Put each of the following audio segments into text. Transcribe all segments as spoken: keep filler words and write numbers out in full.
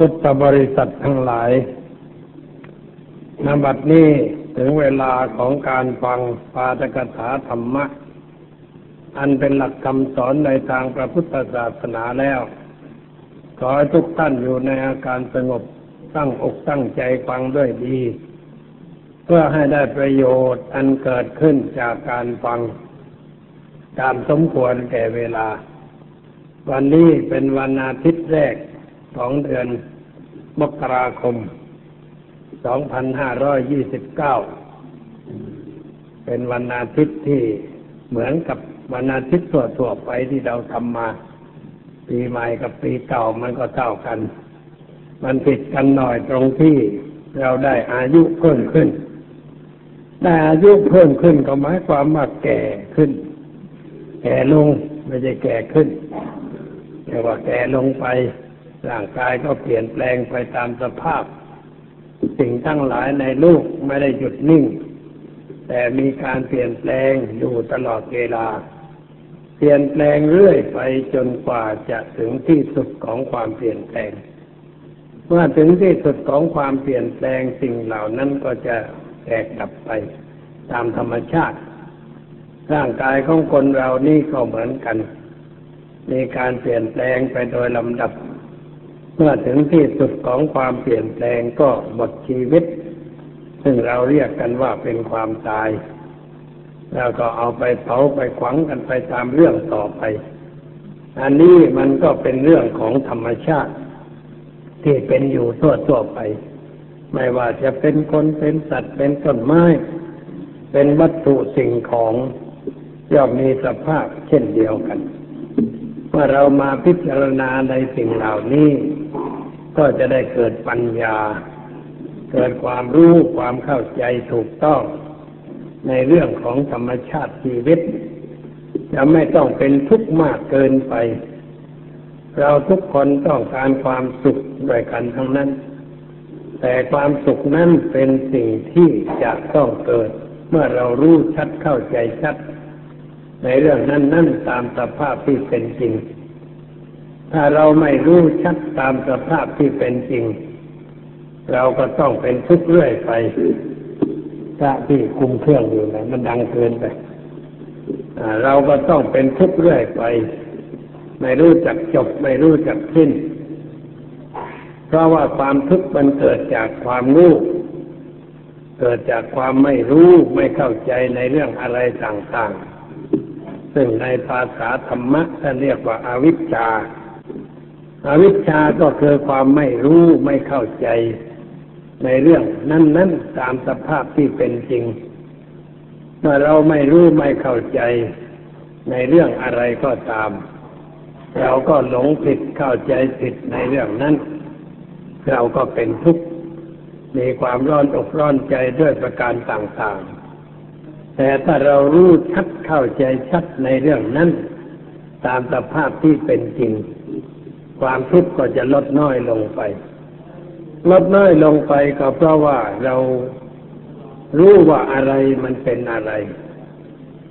พุทธบริษัททั้งหลายณ บัดนี้ถึงเวลาของการฟังปาฐกถาธรรมะอันเป็นหลักคำสอนในทางพระพุทธศาสนาแล้วขอให้ทุกท่านอยู่ในอาการสงบตั้งอกตั้งใจฟังด้วยดีเพื่อให้ได้ประโยชน์อันเกิดขึ้นจากการฟังตามสมควรแก่เวลาวันนี้เป็นวันอาทิตย์แรกของเดือนมกราคม สองพันห้าร้อยยี่สิบเก้า เป็นวันอาทิตย์ที่เหมือนกับวันอาทิตย์ทั่วๆไปที่เราทำมาปีใหม่กับปีเก่ามันก็เท่ากันมันผิดกันหน่อยตรงที่เราได้อายุเพิ่มขึ้นได้อายุเพิ่มขึ้นก็หมายความว่าแก่ขึ้นแก่ลงไม่ใช่แก่ขึ้นแต่ว่าแก่ลงไปร่างกายก็เปลี่ยนแปลงไปตามสภาพสิ่งทั้งหลายในโลกไม่ได้หยุดนิ่งแต่มีการเปลี่ยนแปลงอยู่ตลอดเวลาเปลี่ยนแปลงเรื่อยไปจนกว่าจะถึงที่สุดของความเปลี่ยนแปลงเมื่อถึงที่สุดของความเปลี่ยนแปลงสิ่งเหล่านั้นก็จะแตกดับไปตามธรรมชาติร่างกายของคนเรานี่ก็เหมือนกันมีการเปลี่ยนแปลงไปโดยลำดับเมื่อถึงที่สุดของความเปลี่ยนแปลงก็หมดชีวิตซึ่งเราเรียกกันว่าเป็นความตายแล้วก็เอาไปเผาไปขวังกันไปตามเรื่องต่อไปอันนี้มันก็เป็นเรื่องของธรรมชาติที่เป็นอยู่ทั่วๆไปไม่ว่าจะเป็นคนเป็นสัตว์เป็นต้นไม้เป็นวัตถุสิ่งของย่อมมีสภาพเช่นเดียวกันเมื่อเรามาพิจารณาในสิ่งเหล่านี้ก็จะได้เกิดปัญญาเกิดความรู้ความเข้าใจถูกต้องในเรื่องของธรรมชาติชีวิตจะไม่ต้องเป็นทุกข์มากเกินไปเราทุกคนต้องการความสุขด้วยกันทั้งนั้นแต่ความสุขนั้นเป็นสิ่งที่จะต้องเกิดเมื่อเรารู้ชัดเข้าใจชัดในเรื่องนั้นนั้นตามสภาพที่เป็นจริงถ้าเราไม่รู้ชัดตามสภาพที่เป็นจริงเราก็ต้องเป็นทุกข์เรื่อยไปพระที่คุมเครื่องอยู่นะมันดังเกินไปเราก็ต้องเป็นทุกข์เรื่อยไปไม่รู้จักจบไม่รู้จักสิ้นเพราะว่าความทุกข์มันเกิดจากความรู้เกิดจากความไม่รู้ไม่เข้าใจในเรื่องอะไรต่างๆซึ่งในภาษาธรรมะท่านเรียกว่าอวิชชาอวิชชาก็คือความไม่รู้ไม่เข้าใจในเรื่องนั้นๆตามสภาพที่เป็นจริงเมื่อเราไม่รู้ไม่เข้าใจในเรื่องอะไรก็ตามเราก็หลงผิดเข้าใจผิดในเรื่องนั้นเราก็เป็นทุกข์มีความร้อนอกร้อนใจด้วยประการต่างๆแต่ถ้าเรารู้ชัดเข้าใจชัดในเรื่องนั้นตามสภาพที่เป็นจริงความทุกข์ก็จะลดน้อยลงไปลดน้อยลงไปก็เพราะว่าเรารู้ว่าอะไรมันเป็นอะไร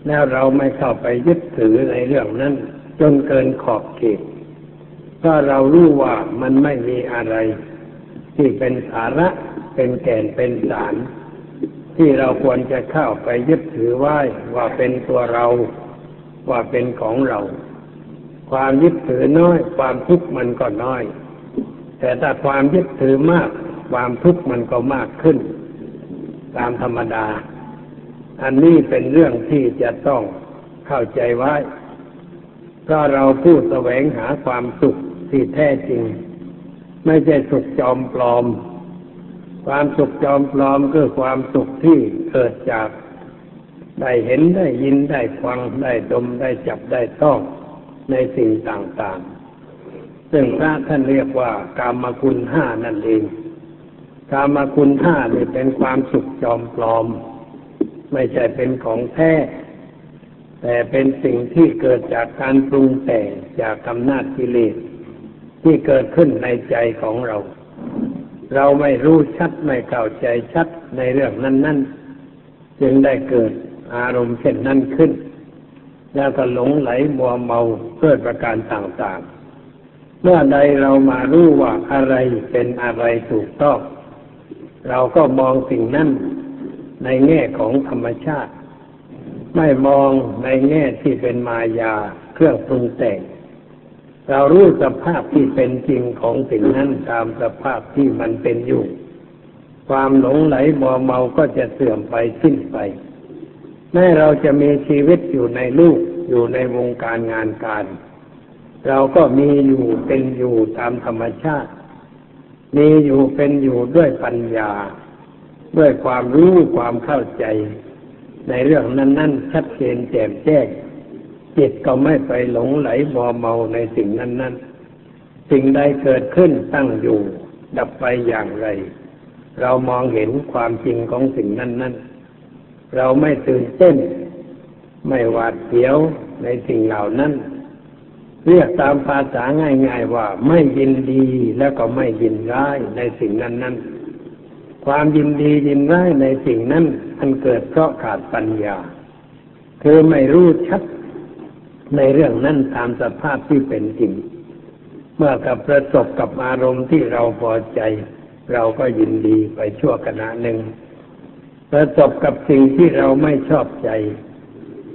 แล้วเราไม่เข้าไปยึดถือในเรื่องนั้นจนเกินขอบเขตถ้าเรารู้ว่ามันไม่มีอะไรที่เป็นสาระเป็นแก่นเป็นสารที่เราควรจะเข้าไปยึดถือไว้ว่าเป็นตัวเราว่าเป็นของเราความยึดถือน้อยความทุกข์มันก็น้อยแต่ถ้าความยึดถือมากความทุกข์มันก็มากขึ้นตามธรรมดาอันนี้เป็นเรื่องที่จะต้องเข้าใจไว้ถ้าเราผู้แสวงหาความสุขที่แท้จริงไม่ใช่สุขจอมปลอมความสุขจอมปลอมคือความสุขที่เกิดจากได้เห็นได้ยินได้ฟังได้ดมได้จับได้ต้องในสิ่งต่างๆซึ่งพระท่านเรียกว่ากามคุณห้านั่นเองกามคุณห้านี่เป็นความสุขจอมปลอมไม่ใช่เป็นของแท้แต่เป็นสิ่งที่เกิดจากการปรุงแต่งจากอำนาจกิเลสที่เกิดขึ้นในใจของเราเราไม่รู้ชัดไม่เข้าใจชัดในเรื่องนั้นๆจึงได้เกิดอารมณ์เช่นนั้นขึ้นแล้วก็หลงไหลมัวเมาด้วยประการต่าง เมื่อใดเรามารู้ว่าอะไรเป็นอะไรถูกต้องเราก็มองสิ่งนั้นในแง่ของธรรมชาติไม่มองในแง่ที่เป็นมายาเครื่องปรุงแต่งเรารู้สภาพที่เป็นจริงของสิ่งนั้นตามสภาพที่มันเป็นอยู่ความหลงไหลมัวเมาก็จะเสื่อมไปสิ้นไปแม้เราจะมีชีวิตอยู่ในลูกอยู่ในวงการงานการเราก็มีอยู่เป็นอยู่ตามธรรมชาติมีอยู่เป็นอยู่ด้วยปัญญาด้วยความรู้ความเข้าใจในเรื่องนั้นๆชัดเจนแจ่มแจ้งจิตก็ไม่ไปหลงไหลมัวเมาในสิ่งนั้นๆสิ่งใดเกิดขึ้นตั้งอยู่ดับไปอย่างไรเรามองเห็นความจริงของสิ่งนั้นๆเราไม่ตื่นเต้นไม่หวาดเสียวในสิ่งเหล่านั้นเรียกตามภาษาง่ายๆว่าไม่ยินดีแล้วก็ไม่ยินร้ายในสิ่งนั้นๆความยินดียินร้ายในสิ่งนั้นมันเกิดเพราะขาดปัญญาคือไม่รู้ชัดในเรื่องนั้นตามสภาพที่เป็นจริงเมื่อกับประสบกับอารมณ์ที่เราพอใจเราก็ยินดีไปชั่วขณะหนึ่งประสบกับสิ่งที่เราไม่ชอบใจ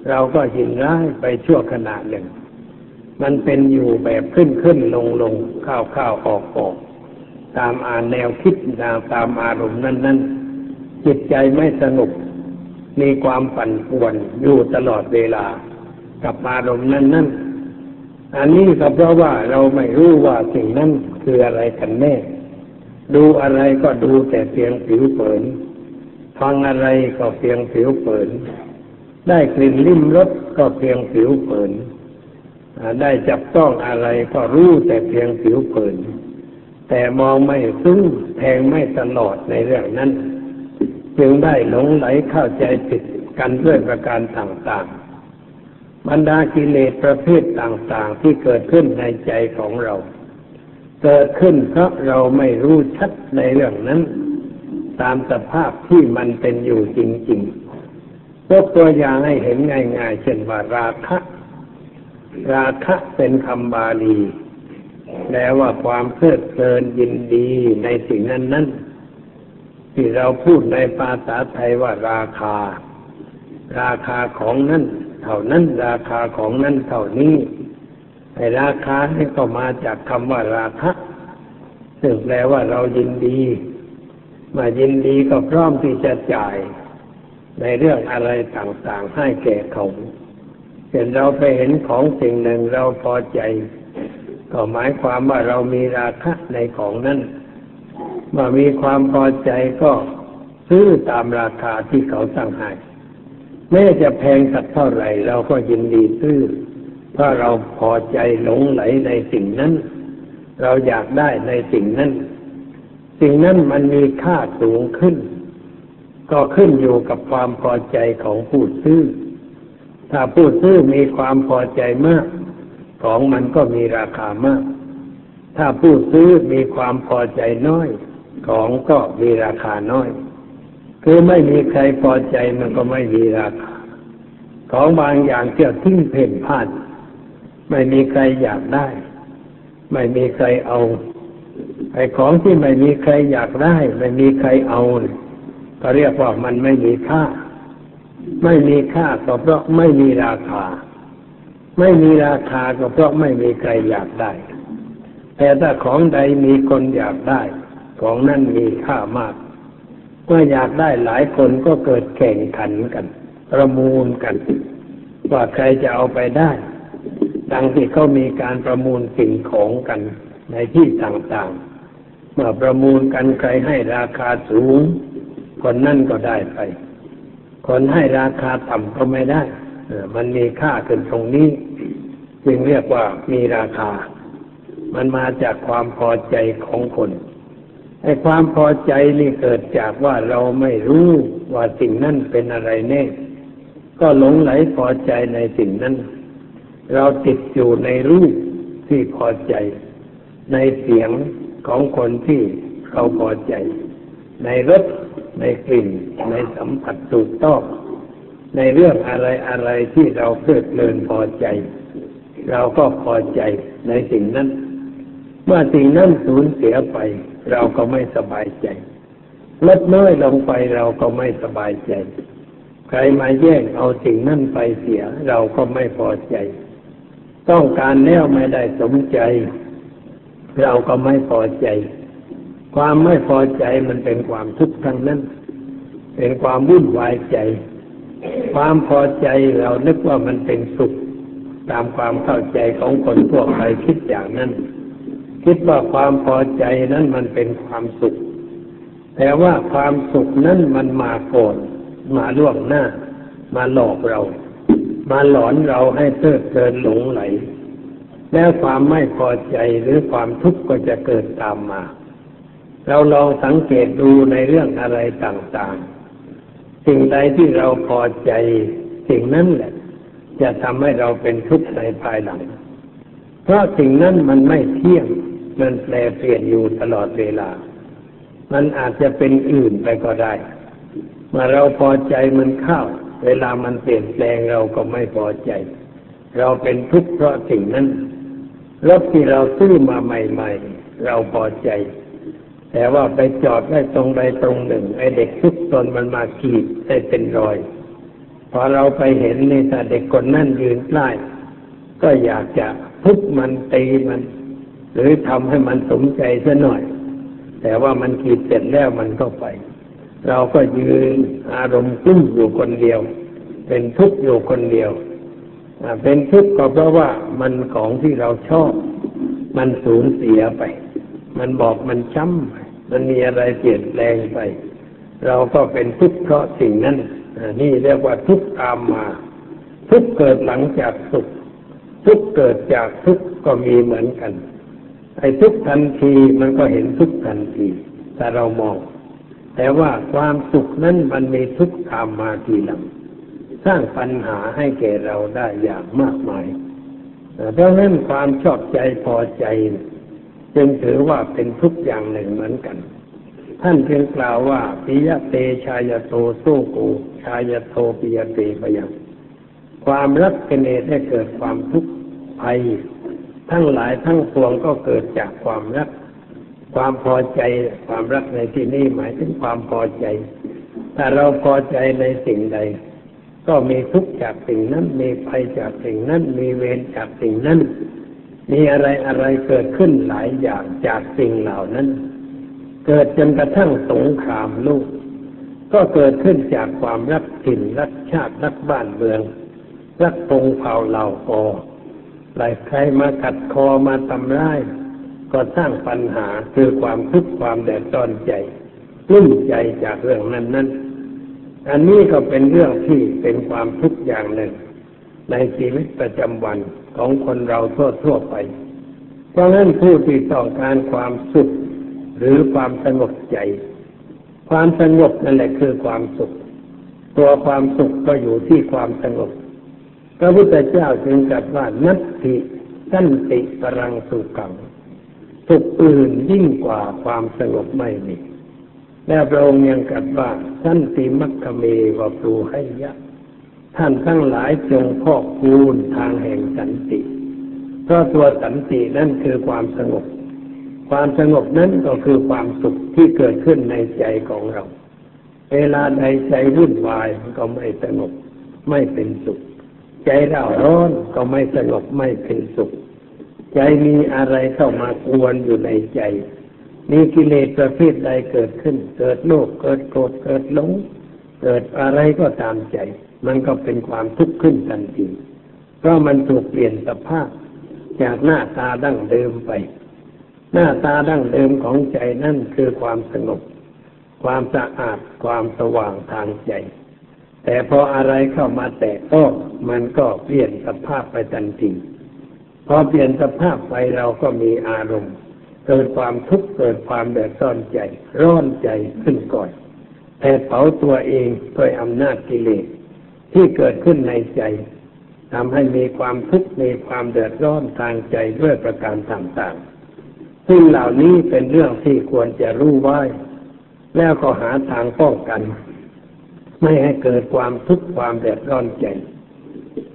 เราก็ยินร้ายไปชั่วขณะหนึ่งมันเป็นอยู่แบบขึ้นขึ้นลงลงข้าวข้าวออกออกตามอ่านแนวคิดตามอารมณ์นั้นนั้นจิตใจไม่สงบมีความปั่นป่วนอยู่ตลอดเวลากับอารมณ์นั้นนั้นอันนี้ก็เพราะว่าเราไม่รู้ว่าสิ่งนั้นคืออะไรกันแน่ดูอะไรก็ดูแต่เพียงผิวเผินฟังอะไรก็เพียงผิวเผินได้กลิ่นลิ้มรสก็เพียงผิวเผินได้จับต้องอะไรก็รู้แต่เพียงผิวเผินแต่มองไม่ซึ้งแทงไม่ตลอดในเรื่องนั้นจึงได้หลงไหลเข้าใจผิดกันด้วยประการต่างๆบรรดากิเลสประเภทต่างๆที่เกิดขึ้นในใจของเราเกิดขึ้นเพราะเราไม่รู้ชัดในเรื่องนั้นตามสภาพที่มันเป็นอยู่จริงๆยกตัวอย่างให้เห็นง่ายๆเช่นว่าราคะราคะเป็นคำบาลีแปลว่าความเพลิดเพลินยินดีในสิ่งนั้นนั้นที่เราพูดในภาษาไทยว่าราคาราคาของนั้นเท่านั้นราคาของนั้นเท่านี้ไอ้ราคานี่ก็มาจากคำว่าราคะซึ่งแปลว่าเรายินดีมายินดีก็พร้อมที่จะจ่ายในเรื่องอะไรต่างๆให้แก่เขาเห็นเราไปเห็นของสิ่งหนึ่งเราพอใจก็หมายความว่าเรามีราคะในของนั้นเมื่อมีความพอใจก็ซื้อตามราคาที่เขาตั้งให้แม้จะแพงสักเท่าไหร่เราก็ยินดีซื้อเพราะเราพอใจหลงไหลในสิ่งนั้นเราอยากได้ในสิ่งนั้นสิ่งนั้นมันมีค่าสูงขึ้นก็ขึ้นอยู่กับความพอใจของผู้ซื้อถ้าผู้ซื้อมีความพอใจมากของมันก็มีราคามากถ้าผู้ซื้อมีความพอใจน้อยของก็มีราคาน้อยคือไม่มีใครพอใจมันก็ไม่มีราคาของบางอย่างเที่ยวทิ้งเพ่นพ่านไม่มีใครอยากได้ไม่มีใครเอาไอ้ของที่ไม่มีใครอยากได้ไม่มีใครเอาก็เรียกว่ามันไม่มีค่าไม่มีค่าก็เพราะไม่มีราคาไม่มีราคาก็เพราะไม่มีใครอยากได้แต่ถ้าของใดมีคนอยากได้ของนั้นมีค่ามากเมื่ออยากได้หลายคนก็เกิดแข่งขันกันประมูลกันว่าใครจะเอาไปได้ดังที่เขามีการประมูลสิ่งของกันในที่ต่างๆเมื่อประมูลกันใครให้ราคาสูงคนนั้นก็ได้ไปคนให้ราคาต่ำก็ไม่ได้มันมีค่าขึ้นตรงนี้จึงเรียกว่ามีราคามันมาจากความพอใจของคนไอ้ความพอใจนี่เกิดจากว่าเราไม่รู้ว่าสิ่งนั้นเป็นอะไรแน่ก็หลงไหลพอใจในสิ่งนั้นเราติดอยู่ในรูปที่พอใจในเสียงของคนที่เราพอใจในรสในกลิ่นในสัมผัสถูกต้องในเรื่องอะไรอะไรที่เราเพลิดเพลินพอใจเราก็พอใจในสิ่งนั้น เมื่อสิ่งนั้นสูญเสียไปเราก็ไม่สบายใจลดน้อยลงไปเราก็ไม่สบายใจใครมาแย่งเอาสิ่งนั้นไปเสียเราก็ไม่พอใจต้องการแล้วไม่ได้สมใจเราก็ไม่พอใจความไม่พอใจมันเป็นความทุกข์ทั้งนั้นเป็นความวุ่นวายใจความพอใจเรานึกว่ามันเป็นสุขตามความเข้าใจของคนทั่วไปคิดอย่างนั้นคิดว่าความพอใจนั้นมันเป็นความสุขแต่ว่าความสุขนั้นมันมาก่อนมาล่วงหน้ามาหลอกเรามาหลอนเราให้เพลิดเพลินหลงไหลแล้วความไม่พอใจหรือความทุกข์ก็จะเกิดตามมาเราลองสังเกตดูในเรื่องอะไรต่างๆสิ่งใดที่เราพอใจสิ่งนั้นแหละจะทำให้เราเป็นทุกข์ในภายหลังเพราะสิ่งนั้นมันไม่เที่ยงมันแปรเปลี่ยนอยู่ตลอดเวลามันอาจจะเป็นอื่นไปก็ได้เมื่อเราพอใจมันเข้าเวลามันเปลี่ยนแปลงเราก็ไม่พอใจเราเป็นทุกข์เพราะสิ่งนั้นรถที่เราซื้อมาใหม่ๆเราพอใจแต่ว่าไปจอดไว้ตรงใดตรงหนึ่งไอ้เด็กทุกตนมันมาขีดได้เป็นรอยพอเราไปเห็นนี่ถ้าเด็กคนนั้นยืนได้ก็อยากจะทุบมันตีมันหรือทำให้มันสมใจซะหน่อยแต่ว่ามันขีดเสร็จแล้วมันก็ไปเราก็ยืนอารมณ์กลุ้มอยู่คนเดียวเป็นทุกข์อยู่คนเดียวเป็นทุกข์ก็เพราะว่ามันของที่เราชอบมันสูญเสียไปมันบอกมันช้ำมันมีอะไรเปลี่ยนแปลงไปเราก็เป็นทุกข์เพราะสิ่งนั้นนี่เรียกว่าทุกข์ตามมาทุกข์เกิดหลังจากสุขทุกข์เกิดจากทุกข์ก็มีเหมือนกันไอ้ทุกข์ทันทีมันก็เห็นทุกข์ทันทีแต่เรามองแต่ว่าความสุขนั้นมันมีทุกข์ตามมาทีหลังสร้างปัญหาให้แก่เราได้อย่างมากมายเพราะฉะนั้นความชอบใจพอใจจึงถือว่าเป็นทุกข์อย่างหนึ่งเหมือนกันท่านจึงกล่าวว่าปิยเตชายโตโซโกชายโตปิยเตพยังความรักเป็นเหตุให้เกิดความทุกข์ภัยทั้งหลายทั้งปวงก็เกิดจากความรักความพอใจความรักในที่นี้หมายถึงความพอใจถ้าเราพอใจในสิ่งใดก็มีทุกข์จากสิ่งนั้นมีภัยจากสิ่งนั้นมีเวรจากสิ่งนั้นมีอะไรอะไรเกิดขึ้นหลายอย่างจากสิ่งเหล่านั้นเกิดจนกระทั่งสงครามโลกก็เกิดขึ้นจากความรักถิ่นรักชาติรักบ้านเมืองรักพงเผ่าเหล่าคอหลายใครมากัดคอมาทำร้ายก็สร้างปัญหาคือความทุกข์ความแดดร้อนใจรุ่มใจจากเรื่องนั้นนั้นอันนี้ก็เป็นเรื่องที่เป็นความทุกข์อย่างหนึ่งในชีวิตประจำวันของคนเราทั่วๆไปเพราะงั้นผู้ที่ต้องการความสุขหรือความสงบใจความสงบนั่นแหละคือความสุขตัวความสุขก็อยู่ที่ความสงบพระพุทธเจ้าจึงตรัสว่านัตถิสันติปรังสุขังสุขอื่นยิ่งกว่าความสงบไม่มีและพระองค์ยังตรัสว่าสันติมัคคเมวะปูให้ยะท่านทั้งหลายจงพอกพูนทางแห่งสันติเพราะตัวสันตินั่นคือความสงบความสงบนั้นก็คือความสุขที่เกิดขึ้นในใจของเราเวลาใดใจวุ่นวายก็ไม่สงบไม่เป็นสุขใจเราร้อนก็ไม่สงบไม่เป็นสุขใจมีอะไรเข้ามากวนอยู่ในใจมีกิเลสประเภทใดเกิดขึ้นเกิดโลภเกิดโกรธเกิดหลงเกิดอะไรก็ตามใจมันก็เป็นความทุกข์ขึ้นทันทีเพราะมันถูกเปลี่ยนสภาพจากหน้าตาดั้งเดิมไปหน้าตาดั้งเดิมของใจนั่นคือความสงบความสะอาดความสว่างทางใจแต่พออะไรเข้ามาแตะต้องมันก็เปลี่ยนสภาพไปทันทีพอเปลี่ยนสภาพไปเราก็มีอารมณ์เกิดความทุกข์เกิดความเดือดร้อนใจร้อนใจขึ้นก่อนแต่เผาตัวเองด้วยอำนาจกิเลสที่เกิดขึ้นในใจทำให้มีความทุกข์มีความเดือดร้อนทางใจด้วยประการต่างๆสิ่งเหล่านี้เป็นเรื่องที่ควรจะรู้ไว้แล้วก็หาทางป้องกันไม่ให้เกิดความทุกข์ความเดือดร้อนใจ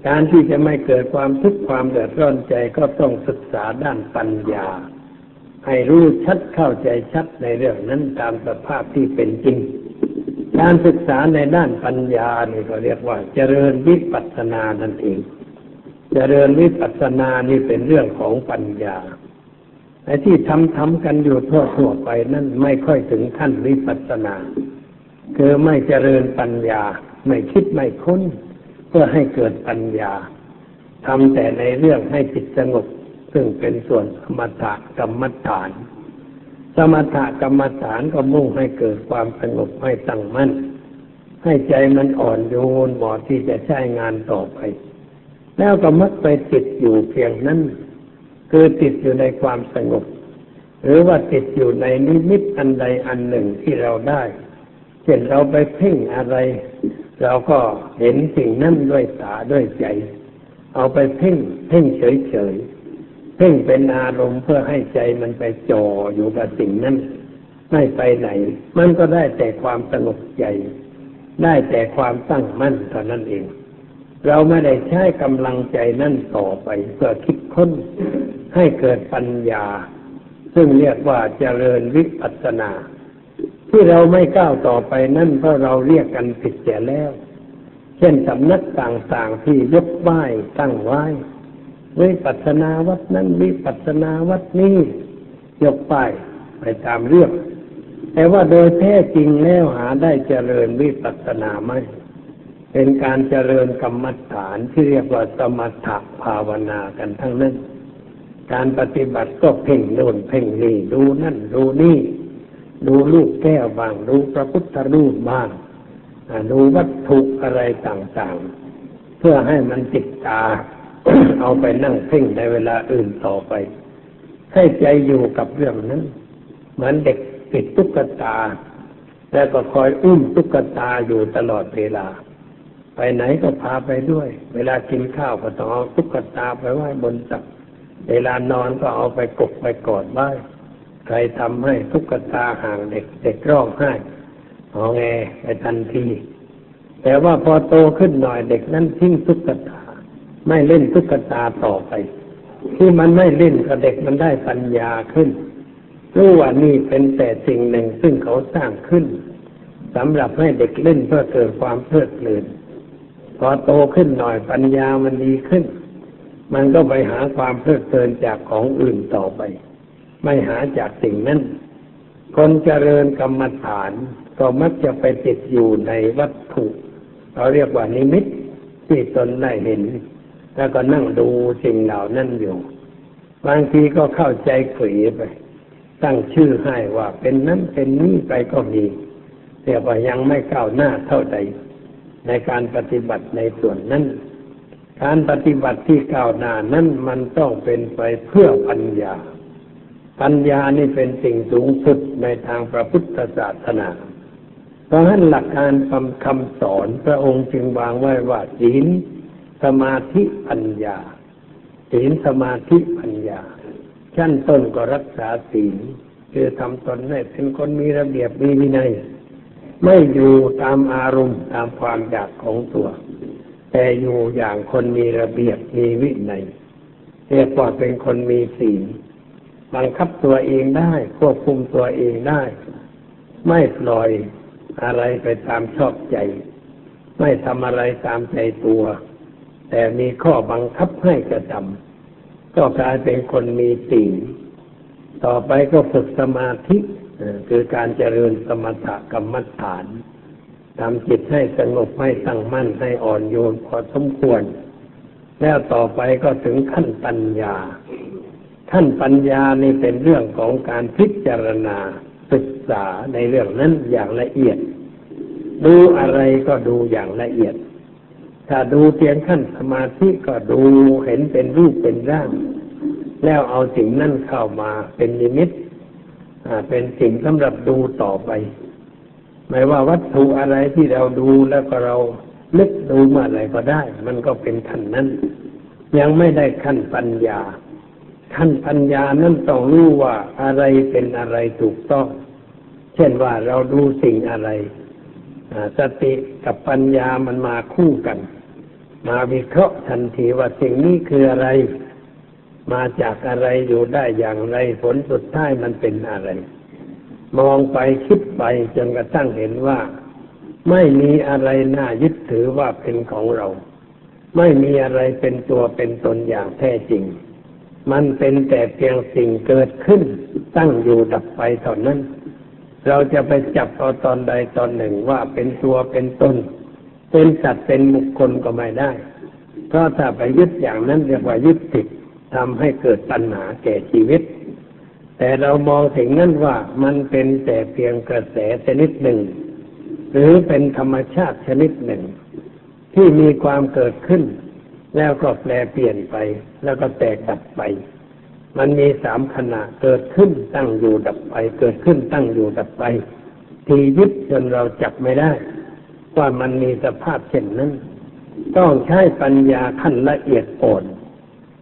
การที่จะไม่เกิดความทุกข์ความเดือดร้อนใจก็ต้องศึกษาด้านปัญญา ให้รู้ชัดเข้าใจชัดในเรื่องนั้นตามสภาพที่เป็นจริงการศึกษาในด้านปัญญานี่เขาเรียกว่าเจริญวิปัสสนานั่นเองเจริญวิปัสสนานี่เป็นเรื่องของปัญญาไอ้ที่ทำทำกันอยู่ทั่วๆไปนั่นไม่ค่อยถึงขั้นวิปัสสนาคือไม่เจริญปัญญาไม่คิดไม่ค้นเพื่อให้เกิดปัญญาทำแต่ในเรื่องให้จิตสงบซึ่งเป็นส่วนสมถกรรมฐานสมถกรรมฐานก็มุ่งให้เกิดความสงบให้ตั้งมั่นให้ใจมันอ่อนโยนเหมาะที่จะใช้งานต่อไปแล้วก็มักไปติดอยู่เพียงนั้นคือติดอยู่ในความสงบหรือว่าติดอยู่ในนิมิตอันใดอันหนึ่งที่เราได้เช่นเราไปเพ่งอะไรเราก็เห็นสิ่งนั้นด้วยตาด้วยใจเอาไปเพ่งเพ่งเฉยเฉยเพ่งเป็นอารมณ์เพื่อให้ใจมันไปจ่ออยู่กับสิ่งนั้นไม่ไปไหนมันก็ได้แต่ความสงบใจได้แต่ความตั้งมั่นเท่านั้นเองเราไม่ได้ใช้กำลังใจนั่นต่อไปเพื่อคิดค้นให้เกิดปัญญาซึ่งเรียกว่าเจริญวิปัสสนาที่เราไม่ก้าวต่อไปนั่นเพราะเราเรียกกันผิดเสียแล้วเช่นสำนักต่างๆที่ยกป้ายตั้งไว้วิปัสสนาวัดนั้นวิปัสสนาวัดนี้ยกป้ายไปตามเรื่องแต่ว่าโดยแท้จริงแล้วหาได้เจริญวิปัสสนาไหมเป็นการเจริญกรรมฐานที่เรียกว่าสมถะภาวนากันทั้งนั้นการปฏิบัติก็เพ่งโน่นเพ่งนี่ดูนั่นดูนี่ดูลูกแก้วบ้างดูพระพุทธรูปบ้างดูวัตถุอะไรต่างๆเพื่อให้มันติดตา เอาไปนั่งเพ่งในเวลาอื่นต่อไปให้ใจอยู่กับเรื่องนั้นเหมือนเด็กติดตุ๊กตาแล้วก็คอยอุ้มตุ๊กตาอยู่ตลอดเวลาไปไหนก็พาไปด้วยเวลากินข้าวก็ต้องเอาตุ๊กตาไปไว้บนตักเวลานอนก็เอาไปกบไปกอดไว้ใครทำให้ตุ๊กตาห่างเด็กเด็กร้องไห้งอแงไปทันทีแต่ว่าพอโตขึ้นหน่อยเด็กนั้นทิ้งตุ๊กตาไม่เล่นตุ๊กตาต่อไปที่มันไม่เล่นก็เด็กมันได้ปัญญาขึ้นรู้ว่านี่เป็นแต่สิ่งหนึ่งซึ่งเขาสร้างขึ้นสำหรับให้เด็กเล่นเพื่อเกิดความเพลิดเพลินพอโตขึ้นหน่อยปัญญามันดีขึ้นมันก็ไปหาความเพลิดเพลินจากของอื่นต่อไปไม่หาจากสิ่งนั้นคนเจริญกรรมฐานก็มักจะไปติดอยู่ในวัตถุเราเรียกว่านิมิตที่ตนได้เห็นแล้วก็นั่งดูสิ่งเหล่านั้นอยู่บางทีก็เข้าใจเขยไปตั้งชื่อให้ว่าเป็นนั้นเป็นนี่ไปก็มีแต่ว่ายังไม่ก้าวหน้าเท่าใดในการปฏิบัติในส่วนนั้นการปฏิบัติที่ก้าวหน้านั้นมันต้องเป็นไปเพื่อปัญญาปัญญานี่เป็นสิ่งสูงสุดในทางพระพุทธศาสนาเพราะฉะนั้นหลักการคำสอนพระองค์จึงวางไว้ว่าศีลสมาธิปัญญาศีลสมาธิปัญญาขั้นต้นก็รักษาศีลคือทำตนให้เป็นคนมีระเบียบมีวินัยไม่อยู่ตามอารมณ์ตามความอยากของตัวแต่อยู่อย่างคนมีระเบียบมีวินัยเรียกว่าเป็นคนมีศีลบังคับตัวเองได้ควบคุมตัวเองได้ไม่ปล่อยอะไรไปตามชอบใจไม่ทำอะไรตามใจตัวแต่มีข้อบังคับให้กระทำก็กลายเป็นคนมีศีลต่อไปก็ฝึกสมาธิคือการเจริญสมถกรรมฐานทำจิตให้สงบให้ตั้งมั่นให้อ่อนโยนพอสมควรแล้วต่อไปก็ถึงขั้นปัญญาขั้นปัญญานี่เป็นเรื่องของการพิจารณาศึกษาในเรื่องนั้นอย่างละเอียดดูอะไรก็ดูอย่างละเอียดถ้าดูเพียงขั้นสมาธิก็ดูเห็นเป็นรูปเป็นร่างแล้วเอาสิ่งนั้นเข้ามาเป็นนิมิตเป็นสิ่งสำหรับดูต่อไปหมายว่าวัตถุอะไรที่เราดูแล้วก็เรานึกดูมาอะไรก็ได้มันก็เป็นขั้นนั้นยังไม่ได้ขั้นปัญญาขั้นปัญญานั้นต้องรู้ว่าอะไรเป็นอะไรถูกต้องเช่นว่าเราดูสิ่งอะไรสติกับปัญญามันมาคู่กันมาวิเคราะห์ทันทีว่าสิ่งนี้คืออะไร มาจากอะไรอยู่ได้อย่างไรผลสุดท้ายมันเป็นอะไรมองไปคิดไปจนกระทั่งเห็นว่าไม่มีอะไรน่ายึดถือว่าเป็นของเราไม่มีอะไรเป็นตัวเป็นตนอย่างแท้จริงมันเป็นแต่เพียงสิ่งเกิดขึ้นตั้งอยู่ดับไปเท่านั้นเราจะไปจับเอาตอนใดตอนหนึ่งว่าเป็นตัวเป็นตนเป็นสัตว์เป็นบุคคลก็ไม่ได้เพราะถ้าไปยึดอย่างนั้นเรียกว่ายึดติดทำให้เกิดปัญหาแก่ชีวิตแต่เรามองถึงนั้นว่ามันเป็นแต่เพียงกระแสชนิดหนึ่งหรือเป็นธรรมชาติชนิดหนึ่งที่มีความเกิดขึ้นแล้วก็แปรเปลี่ยนไปแล้วก็แตกดับไปมันมีสามขณะเกิดขึ้นตั้งอยู่ดับไปเกิดขึ้นตั้งอยู่ดับไปที่ยึดจนเราจับไม่ได้ว่ามันมีสภาพเช่นนั้นต้องใช้ปัญญาขั้นละเอียดอ่อน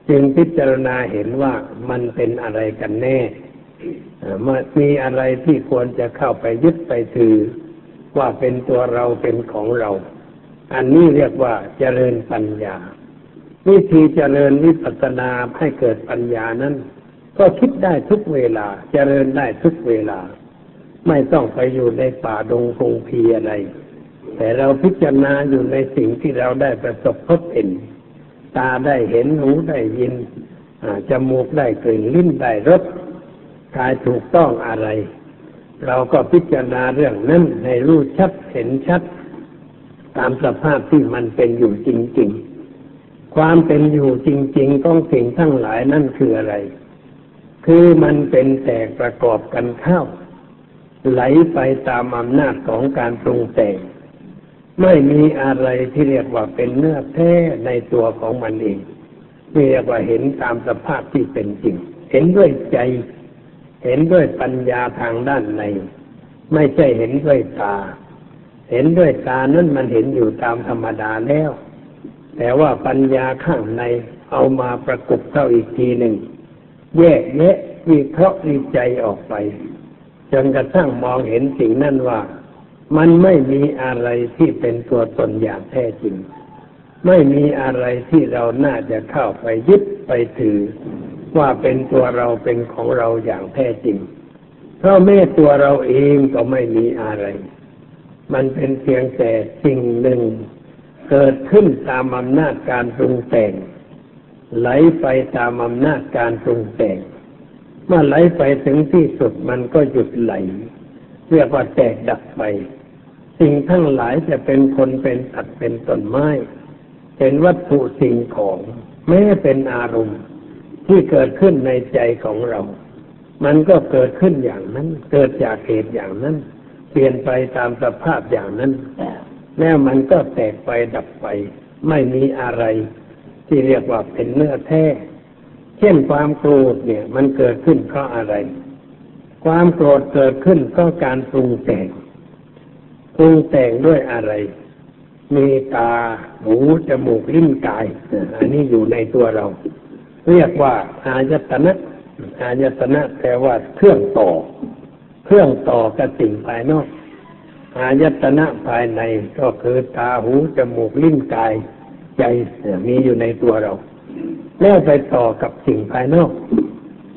จึงพิจารณาเห็นว่ามันเป็นอะไรกันแน่มันมีอะไรที่ควรจะเข้าไปยึดไปถือว่าเป็นตัวเราเป็นของเราอันนี้เรียกว่าเจริญปัญญาวิธีเจริญวิปัสสนาให้เกิดปัญญานั้นก็คิดได้ทุกเวลาเจริญได้ทุกเวลาไม่ต้องไปอยู่ในป่าดงพงไพรอะไรแต่เราพิจารณาอยู่ในสิ่งที่เราได้ประสบพบเห็นตาได้เห็นหูได้ยินจมูกได้กลิ่นลิ้นได้รสกายถูกต้องอะไรเราก็พิจารณาเรื่องนั้นให้รู้ชัดเห็นชัดตามสภาพที่มันเป็นอยู่จริงๆความเป็นอยู่จริงๆของสิ่งทั้งหลายนั่นคืออะไรคือมันเป็นแต่ประกอบกันเข้าไหลไปตามอำนาจของการปรุงแต่งไม่มีอะไรที่เรียกว่าเป็นเนื้อแท้ในตัวของมันเองเรียกว่าเห็นตามสภาพที่เป็นจริงเห็นด้วยใจเห็นด้วยปัญญาทางด้านในไม่ใช่เห็นด้วยตาเห็นด้วยตานั้นมันเห็นอยู่ตามธรรมดาแล้วแต่ว่าปัญญาข้างในเอามาประกบเข้าอีกทีหนึ่งแยกแยะวิเคราะห์วิจัยออกไปจนกระทั่งมองเห็นสิ่งนั้นว่ามันไม่มีอะไรที่เป็นตัวตนอย่างแท้จริงไม่มีอะไรที่เราน่าจะเข้าไปยึดไปถือว่าเป็นตัวเราเป็นของเราอย่างแท้จริงเพราะแม้ตัวเราเองก็ไม่มีอะไรมันเป็นเพียงแต่สิ่งหนึ่งเกิดขึ้นตามอำนาจการปรุงแต่งไหลไปตามอำนาจการปรุงแต่งเมื่อไหลไปถึงที่สุดมันก็หยุดไหลเรียกว่าแตกดับไปสิ่งทั้งหลายจะเป็นคนเป็นสัตว์เป็นต้นไม้เป็นวัตถุสิ่งของแม้เป็นอารมณ์ที่เกิดขึ้นในใจของเรามันก็เกิดขึ้นอย่างนั้นเกิดจากเหตุอย่างนั้นเปลี่ยนไปตามสภาพอย่างนั้นแล้วมันก็แตกไปดับไปไม่มีอะไรที่เรียกว่าเป็นเนื้อแท้เช่นความโกรธเนี่ยมันเกิดขึ้นเพราะอะไรความโกรธเกิดขึ้นก็การปรุงแต่งปรุงแต่งด้วยอะไรมีตาหูจมูกลิ้นกายอันนี้อยู่ในตัวเราเรียกว่าอายตนะอายตนะแปลว่าเครื่องต่อเครื่องต่อกับสิ่งภายนอกอายตนะภายในก็คือตาหูจมูกลิ้นกายใจมีอยู่ในตัวเราแล้วไปต่อกับสิ่งภายนอก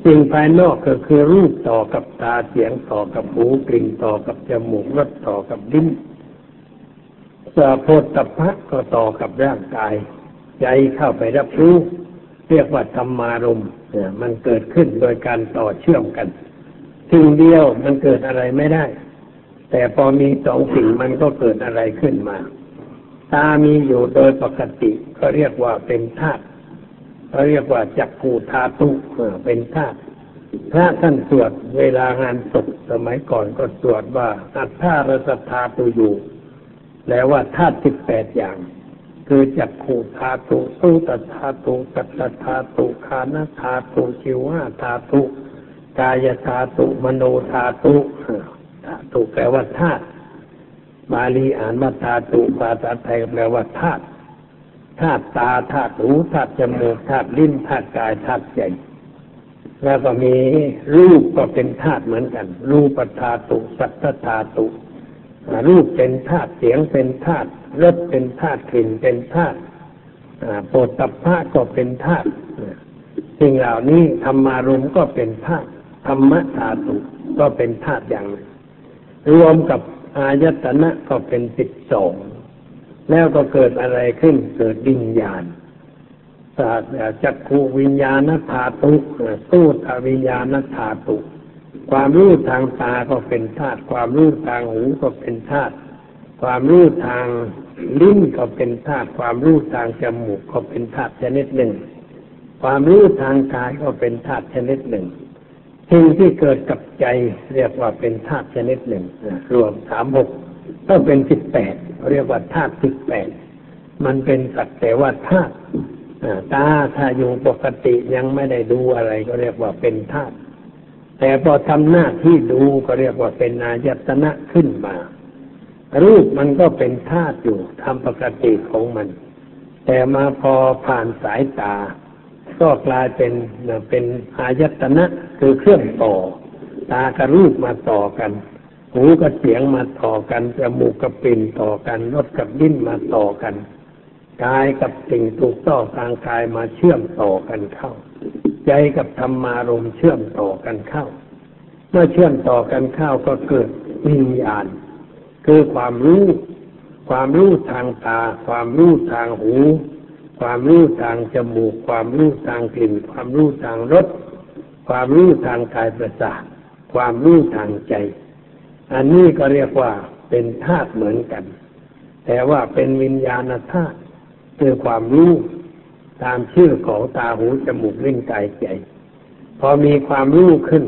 สิ่งภายนอกก็คือรูปต่อกับตาเสียงต่อกับหูกลิ่นต่อกับจมูกรสต่อกับลิ้นสัพพะตัพพะก็ต่อกับร่างกายใจเข้าไปรับรู้เรียกว่าธรรมารมณ์มันเกิดขึ้นโดยการต่อเชื่อมกันสิ่งเดียวมันเกิดอะไรไม่ได้แต่พอมีสองสิ่งมันก็เกิดอะไรขึ้นมาตามีอยู่โดยปกติก็เรียกว่าเป็นธาตุเขาเรียกว่าจักขุธาตุเป็นธาตุพระท่านสวดเวลางานศพสมัยก่อนก็สวดว่าอัฏฐารสธาตุอยู่แปลว่าธาตุสิบแปดอย่างคือจักขุธาตุสุตธาตุกัตตธาตุฆานธาตุชิวะธาตุกายธาตุมโนธาตุธาตุแปลว่าธาตุบาลีอ่านว่าธาตุภาษาไทยแปลว่าธาตุธาตุตาธาตุหูธาตุจมูกธาตุลิ้นธาตุกายธาตุใจแล้วก็มีรูปก็เป็นธาตุเหมือนกันรูปธาตุสัทธธาตุรูปเป็นธาตุเสียงเป็นธาตุรสเป็นธาตุกลิ่นเป็นธาตุโผฏฐัพพะก็เป็นธาตุ สิ่งเหล่านี้ธรรมารมณ์ก็เป็นธาตุธรรมธาตุก็เป็นธาตุอย่างหนึ่งรวมกับอายตนะก็เป็นสิบสองแล้วก็เกิดอะไรขึ้นเกิดวิญญาณศาสตร์จักขุวิญญาณธาตุสูตรวิญญาณธาตุความรู้ทางตาก็เป็นธาตุความรู้ทางหูก็เป็นธาตุความรู้ทางลิ้นก็เป็นธาตุความรู้ทางจมูกก็เป็นธาตุชนิดหนึ่งความรู้ทางกายก็เป็นธาตุชนิดหนึ่งสิ่งที่เกิดกับใจเรียกว่าเป็นธาตุชนิดหนึ่งรวมสามหกก็เป็นสิบแปดเรียกว่าธาตุสิบแปดมันเป็นสักแต่ว่าธาตุตาถ้าอยู่ปกติยังไม่ได้ดูอะไรก็เรียกว่าเป็นธาตุแต่พอทำหน้าที่ดูก็เรียกว่าเป็นอายตนะขึ้นมารูปมันก็เป็นธาตุอยู่ทำปกติของมันแต่มาพอผ่านสายตาก็กลายเป็นเป็นอายตนะคือเครื่องต่อตากับรูปมาต่อกันหูกับเสียงมาต่อกันจมูกกับกลิ่นต่อกันรสกับลิ้นมาต่อกันกายกับสิ่งถูกต้องทางกายมาเชื่อมต่อกันเข้าใจกับธรรมารมณ์เชื่อมต่อกันเข้าเมื่อเชื่อมต่อกันเข้าก็เกิดวิญญาณคือความรู้ความรู้ทางตาความรู้ทางหูความรู้ทางจมูกความรู้ทางกลิ่นความรู้ทางรสความรู้ทางกายประสาทความรู้ทางใจอันนี้ก็เรียกว่าเป็นธาตุเหมือนกันแต่ว่าเป็นวิญญาณธาตุคือความรู้ตามชื่อของตาหูจมูกลิ้นกายใจพอมีความรู้ขึ้น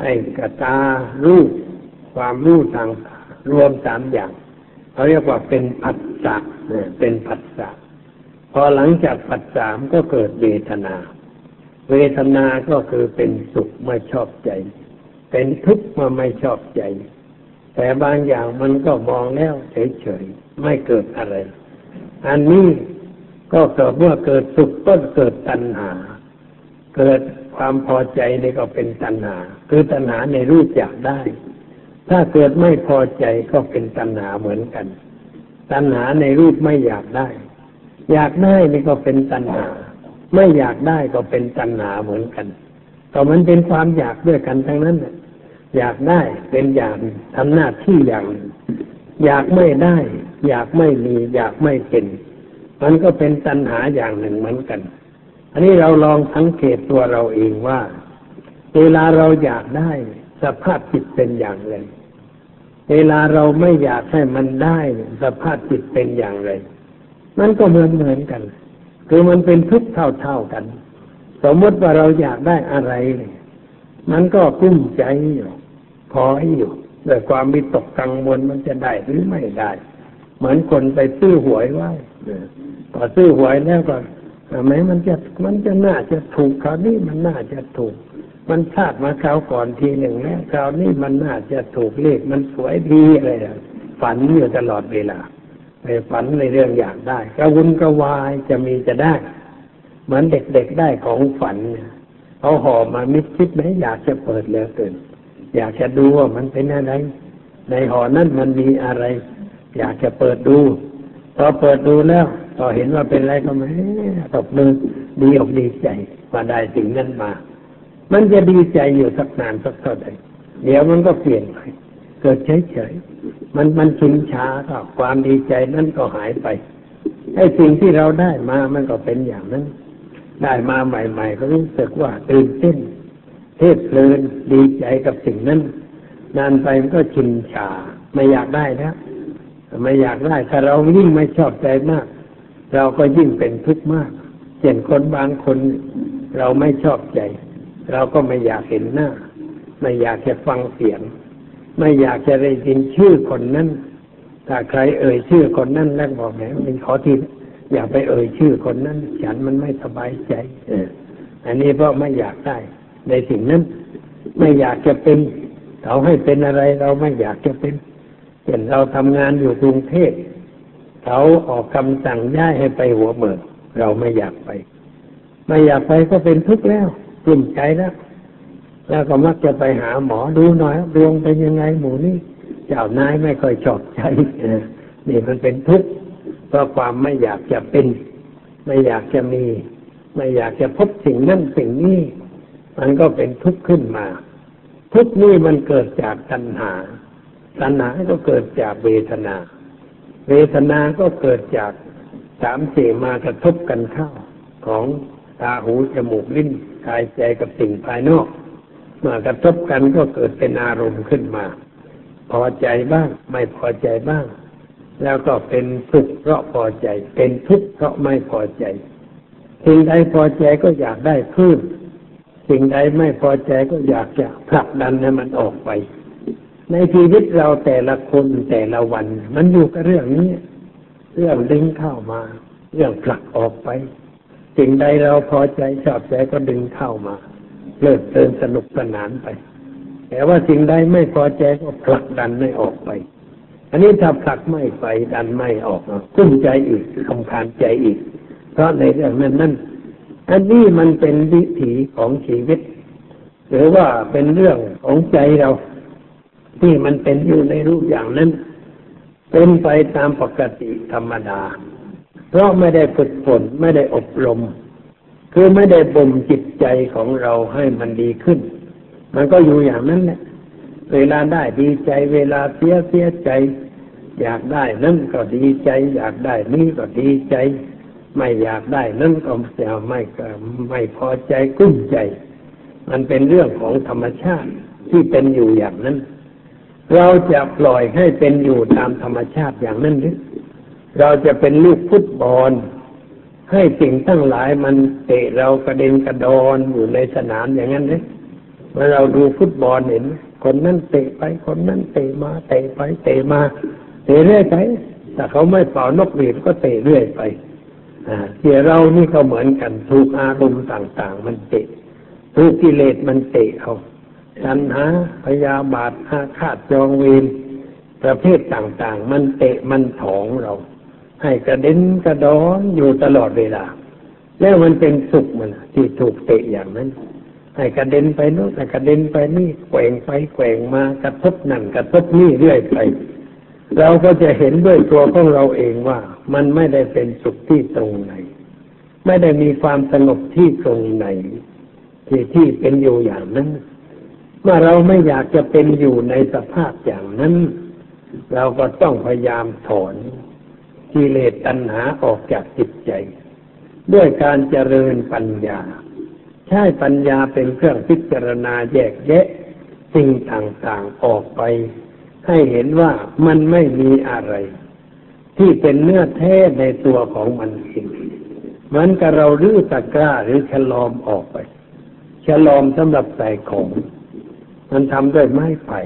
ให้กับตารู้ความรู้ทางรวมสามอย่างเขาเรียกว่าเป็นผัสสะเป็นผัสสะพอหลังจากผัสสะก็เกิดเวทนาเวทนาก็คือเป็นสุขไม่ชอบใจเป็นทุกข์มาไม่ชอบใจแต่บางอย่างมันก็มองแล้วเฉยๆไม่เกิดอะไรอันนี้ก็เกิดเมื่อเกิดสุขก็เกิดตัณหาเกิดความพอใจนี่ก็เป็นตัณหาคือตัณหาในรูปอยากได้ถ้าเกิดไม่พอใจก็เป็นตัณหาเหมือนกันตัณหาในรูปไม่อยากได้อยากได้นี่ก็เป็นตัณหาไม่อยากได้ก็เป็นตัณหาเหมือนกันแต่มันเป็นความอยากด้วยกันทั้งนั้นอยากได้เป็นอย่างทำหน้าที่อย่างอยากไม่ได้อยากไม่มีอยากไม่เป็นมันก็เป็นตัณหาอย่างหนึ่งเหมือนกันอันนี้เราลองสังเกตตัวเราเองว่าเวลาเราอยากได้สภาพจิตเป็นอย่างไรเวลาเราไม่อยากให้มันได้สภาพจิตเป็นอย่างไรมันก็เหมือนเหมือนกันคือมันเป็นทุกข์เท่าๆกันสมมติว่าเราอยากได้อะไรมันก็กุ้มใจอยู่พออยู่ด้วยความวิตกกังวลมันจะได้หรือไม่ได้เหมือนคนไปซื้อหวยไว้พอซื้อหวยแล้วก็ทำไมมันจะมันจะน่าจะถูกคราวนี้มันน่าจะถูกมันพลาดมาคราวก่อนทีหนึ่งแล้วคราวนี้มันน่าจะถูกเลขมันสวยดีอะไรฝันอยู่ตลอดเวลาไปฝันในเรื่องอยากได้กระวนกระวายจะมีจะได้เหมือนเด็กๆได้ของฝันเขาห่อมามิดชิดไหมอยากจะเปิดแล้วเกินอยากจะดูว่ามันเป็นอะไรในห่อนั้นมันมีอะไรอยากจะเปิดดูพอเปิดดูแล้วพอเห็นว่าเป็นอะไรก็ไม่ตบมือดีอกดีใจว่าได้สิ่งนั้นมามันจะดีใจอยู่สักนานสักเท่าไหร่เดี๋ยวมันก็เปลี่ยนไปเกิดเฉยๆมันมันชินช้าก็ความดีใจนั้นก็หายไปไอ้สิ่งที่เราได้มามันก็เป็นอย่างนั้นได้มาใหม่ๆก็รู้สึกว่าตื่นเต้นเพลิดเพลินดีใจกับสิ่งนั้นนานไปมันก็ชินชาไม่อยากได้นะไม่อยากได้ถ้าเรายิ่งไม่ชอบใจมากเราก็ยิ่งเป็นทุกข์มากเช่นคนบางคนเราไม่ชอบใจเราก็ไม่อยากเห็นหน้าไม่อยากจะฟังเสียงไม่อยากจะได้ยินชื่อคนนั้นถ้าใครเอ่ยชื่อคนนั้นแล้วบอกแหมมันขอทีอย่าไปเอ่ยชื่อคนนั้นฉันมันไม่สบายใจอันนี้เพราะไม่อยากได้ในสิ่งนั้นไม่อยากจะเป็นเขาให้เป็นอะไรเราไม่อยากจะเป็นเช่นเราทำงานอยู่กรุงเทพเขาออกคำสั่งย้ายให้ไปหัวเมืองเราไม่อยากไปไม่อยากไปก็เป็นทุกข์แล้วกลุ้มใจแล้วแล้วก็มักจะไปหาหมอดูหน่อยดวงเป็นยังไงหมู่นี่เจ้านายไม่ค่อยชอบใจนี่มันเป็นทุกข์เพราะความไม่อยากจะเป็นไม่อยากจะมี ไม่อยากจะพบสิ่งนั้นสิ่งนี้มันก็เป็นทุกข์ขึ้นมาทุกข์นี่มันเกิดจากตัณหาตัณหาก็เกิดจากเวทนาเวทนาก็เกิดจากสามสิ่งมากระทบกันเข้าของตาหูจมูกลิ้นกายใจกับสิ่งภายนอกเมื่อกระทบกันก็เกิดเป็นอารมณ์ขึ้นมาพอใจบ้างไม่พอใจบ้างแล้วก็เป็นสุขเพราะพอใจเป็นทุกข์เพราะไม่พอใจสิ่งใดพอใจก็อยากได้ขึ้นสิ่งใดไม่พอใจก็อยากจะผลักดันให้มันออกไปในชีวิตเราแต่ละคนแต่ละวันมันอยู่กับเรื่องนี้เรื่องดึงเข้ามาเรื่องผลักออกไปสิ่งใดเราพอใจชอบใจก็ดึงเข้ามาเพลิดเพลินสนุกสนานไปแต่ว่าสิ่งใดไม่พอใจก็ผลักดันไม่ออกไปอันนี้ถ้าผลักไม่ไปดันไม่ออกกุ้มใจอีกรำคาญใจอีกเพราะในเรื่องนั้นนั่นอันนี้มันเป็นวิถีของชีวิตหรือว่าเป็นเรื่องของใจเราที่มันเป็นอยู่ในรูปอย่างนั้นเป็นไปตามปกติธรรมดาเพราะไม่ได้ฝึกฝนไม่ได้อบรมคือไม่ได้บ่มจิตใจของเราให้มันดีขึ้นมันก็อยู่อย่างนั้นแหละเวลาได้ดีใจเวลาเสียเสียใจอยากได้นั่นก็ดีใจอยากได้นี่ก็ดีใจไม่อยากได้นั่นก็เสียไม่ไม่พอใจกุ้มใจมันเป็นเรื่องของธรรมชาติที่เป็นอยู่อย่างนั้นเราจะปล่อยให้เป็นอยู่ตามธรรมชาติอย่างนั้นหรือเราจะเป็นลูกฟุตบอลให้สิ่งทั้งหลายมันเตะเรากระเด็นกระดอนอยู่ในสนามอย่างนั้นหรือเมื่อเราดูฟุตบอลเห็นคนนั้นเตะไปคนนั้นเตะมาเตะไปเตะมาเตะเรื่อยไปแต่เขาไม่เป่านกหวีดก็เตะเรื่อยไปเสียเรานี่ก็เหมือนกันถูกอารมณ์ต่างๆมันเตะถูกกิเลสมันเตะเอาตัณหาพยาบาทอาฆาตจองเวรประเภทต่างๆมันเตะมันถองเราให้กระเด็นกระดอนอยู่ตลอดเวลาแล้วมันเป็นสุขมันที่ถูกเตะอย่างนั้นให้กระเด็นไปโน่นให้กระเด็นไปนี่แขว่งไปแขว่งมากระทบนั่นกระทบนี่เรื่อยไปเราก็จะเห็นด้วยตัวของเราเองว่ามันไม่ได้เป็นสุขที่ตรงไหนไม่ได้มีความสงบที่ตรงไหนที่ที่เป็นอยู่อย่างนั้นเมื่อเราไม่อยากจะเป็นอยู่ในสภาพอย่างนั้นเราก็ต้องพยายามถอนกิเลสตัณหาออกจากจิตใจด้วยการเจริญปัญญาใช้ปัญญาเป็นเครื่องพิจารณาแยกแยะสิ่งต่างๆออกไปให้เห็นว่ามันไม่มีอะไรที่เป็นเนื้อแท้ในตัวของมันเองมันกับเรารื้อตะกร้าหรือฉลอมออกไปฉลอมสำหรับใส่ของมันทำด้วยไม้ไผ่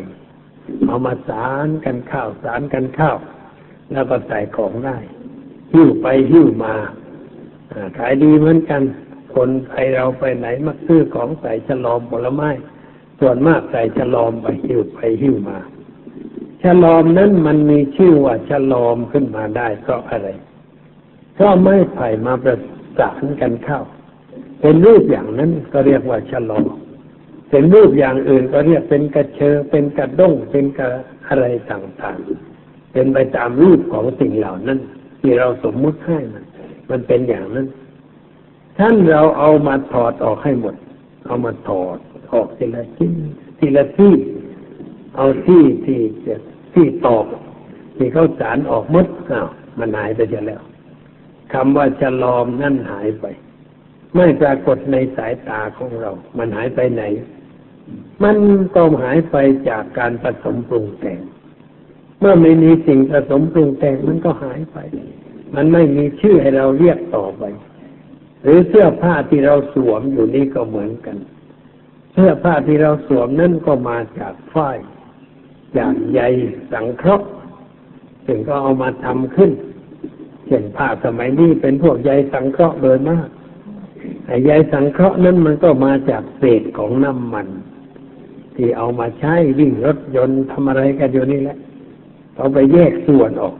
เอามาสานกันข้าวสานกันข้าวแล้วก็ใส่ของได้หิ้วไปหิ้วมาขายดีเหมือนกันคนไทยเราไปไหนมักซื้อของใส่ฉลอมผลไม้ส่วนมากใส่ฉลอมไปหิ้วไปหิ้วมาฉลอมนั้นมันมีชื่อว่าฉลอมขึ้นมาได้เพราะอะไรเพราะไม้ไผ่มาประสานกันเข้าเป็นรูปอย่างนั้นก็เรียกว่าฉลอมเป็นรูปอย่างอื่นก็เรียกเป็นกระเชอเป็นกระด้งเป็นกระอะไรต่างๆเป็นไปตามรูปของสิ่งเหล่านั้นที่เราสมมุติให้มันมันเป็นอย่างนั้นท่านเราเอามาถอดออกให้หมดเอามาถอดออกทีละชิ้นทีละที่เอาที่ที่ที่ตอกที่เขาสารออกหมดอ้าวมันหายไปจะแล้วคำว่าฉลอมนั่นหายไปไม่ปรากฏในสายตาของเรามันหายไปไหนมันก็หายไปจากการผสมปรุงแต่งเมื่อไม่มีสิ่งผสมปรุงแต่งมันก็หายไปมันไม่มีชื่อให้เราเรียกต่อไปหรือเสื้อผ้าที่เราสวมอยู่นี่ก็เหมือนกันเสื้อผ้าที่เราสวมนั่นก็มาจากฝ้ายจากใยสังเคราะห์ถึงก็เอามาทำขึ้นเช่นผ้าสมัยนี้เป็นพวกใยสังเคราะห์โดยมากใยสังเคราะห์นั้นมันก็มาจากเศษของน้ำมันที่เอามาใช้วิ่งรถยนต์ทำอะไรกันอยู่นี่แหละเอาไปแยกส่วนออก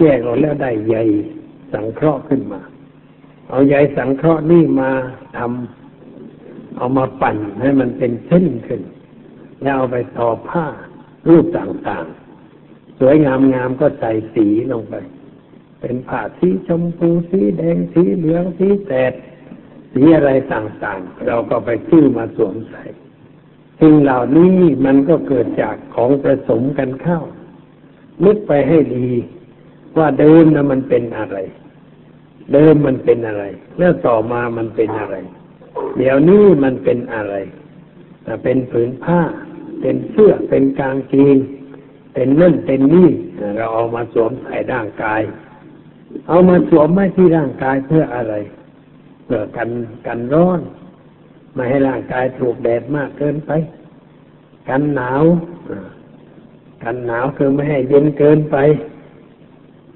แยกออกแล้วได้ใยสังเคราะห์ขึ้นมาเอาใยสังเคราะห์นี่มาทำเอามาปั่นให้มันเป็นเส้นขึ้นแล้วเอาไปทอผ้ารูปต่างๆสวยงามๆก็ใส่สีลงไปเป็นผ้าสีชมพูสีแดงสีเหลืองสีแสด สีอะไรต่างๆเราก็ไปซื้อมาสวมใส่สิ่งเหล่านี้มันก็เกิดจากของผสมกันเข้านึกไปให้ดีว่าเดิมนะมันเป็นอะไรเดิมมันเป็นอะไรแล้วต่อมามันเป็นอะไรเดี๋ยวนี้มันเป็นอะไรแต่เป็นผืนผ้าเป็นเสื้อเป็นกางเกงเป็นนั่นเป็นนี่เราเอามาสวมใส่ร่างกายเอามาสวมไว้ที่ร่างกายเพื่ออะไรเพื่อกันกันร้อนไม่ให้ร่างกายถูกแดดมากเกินไปกันหนาวกันหนาวคือไม่ให้เย็นเกินไป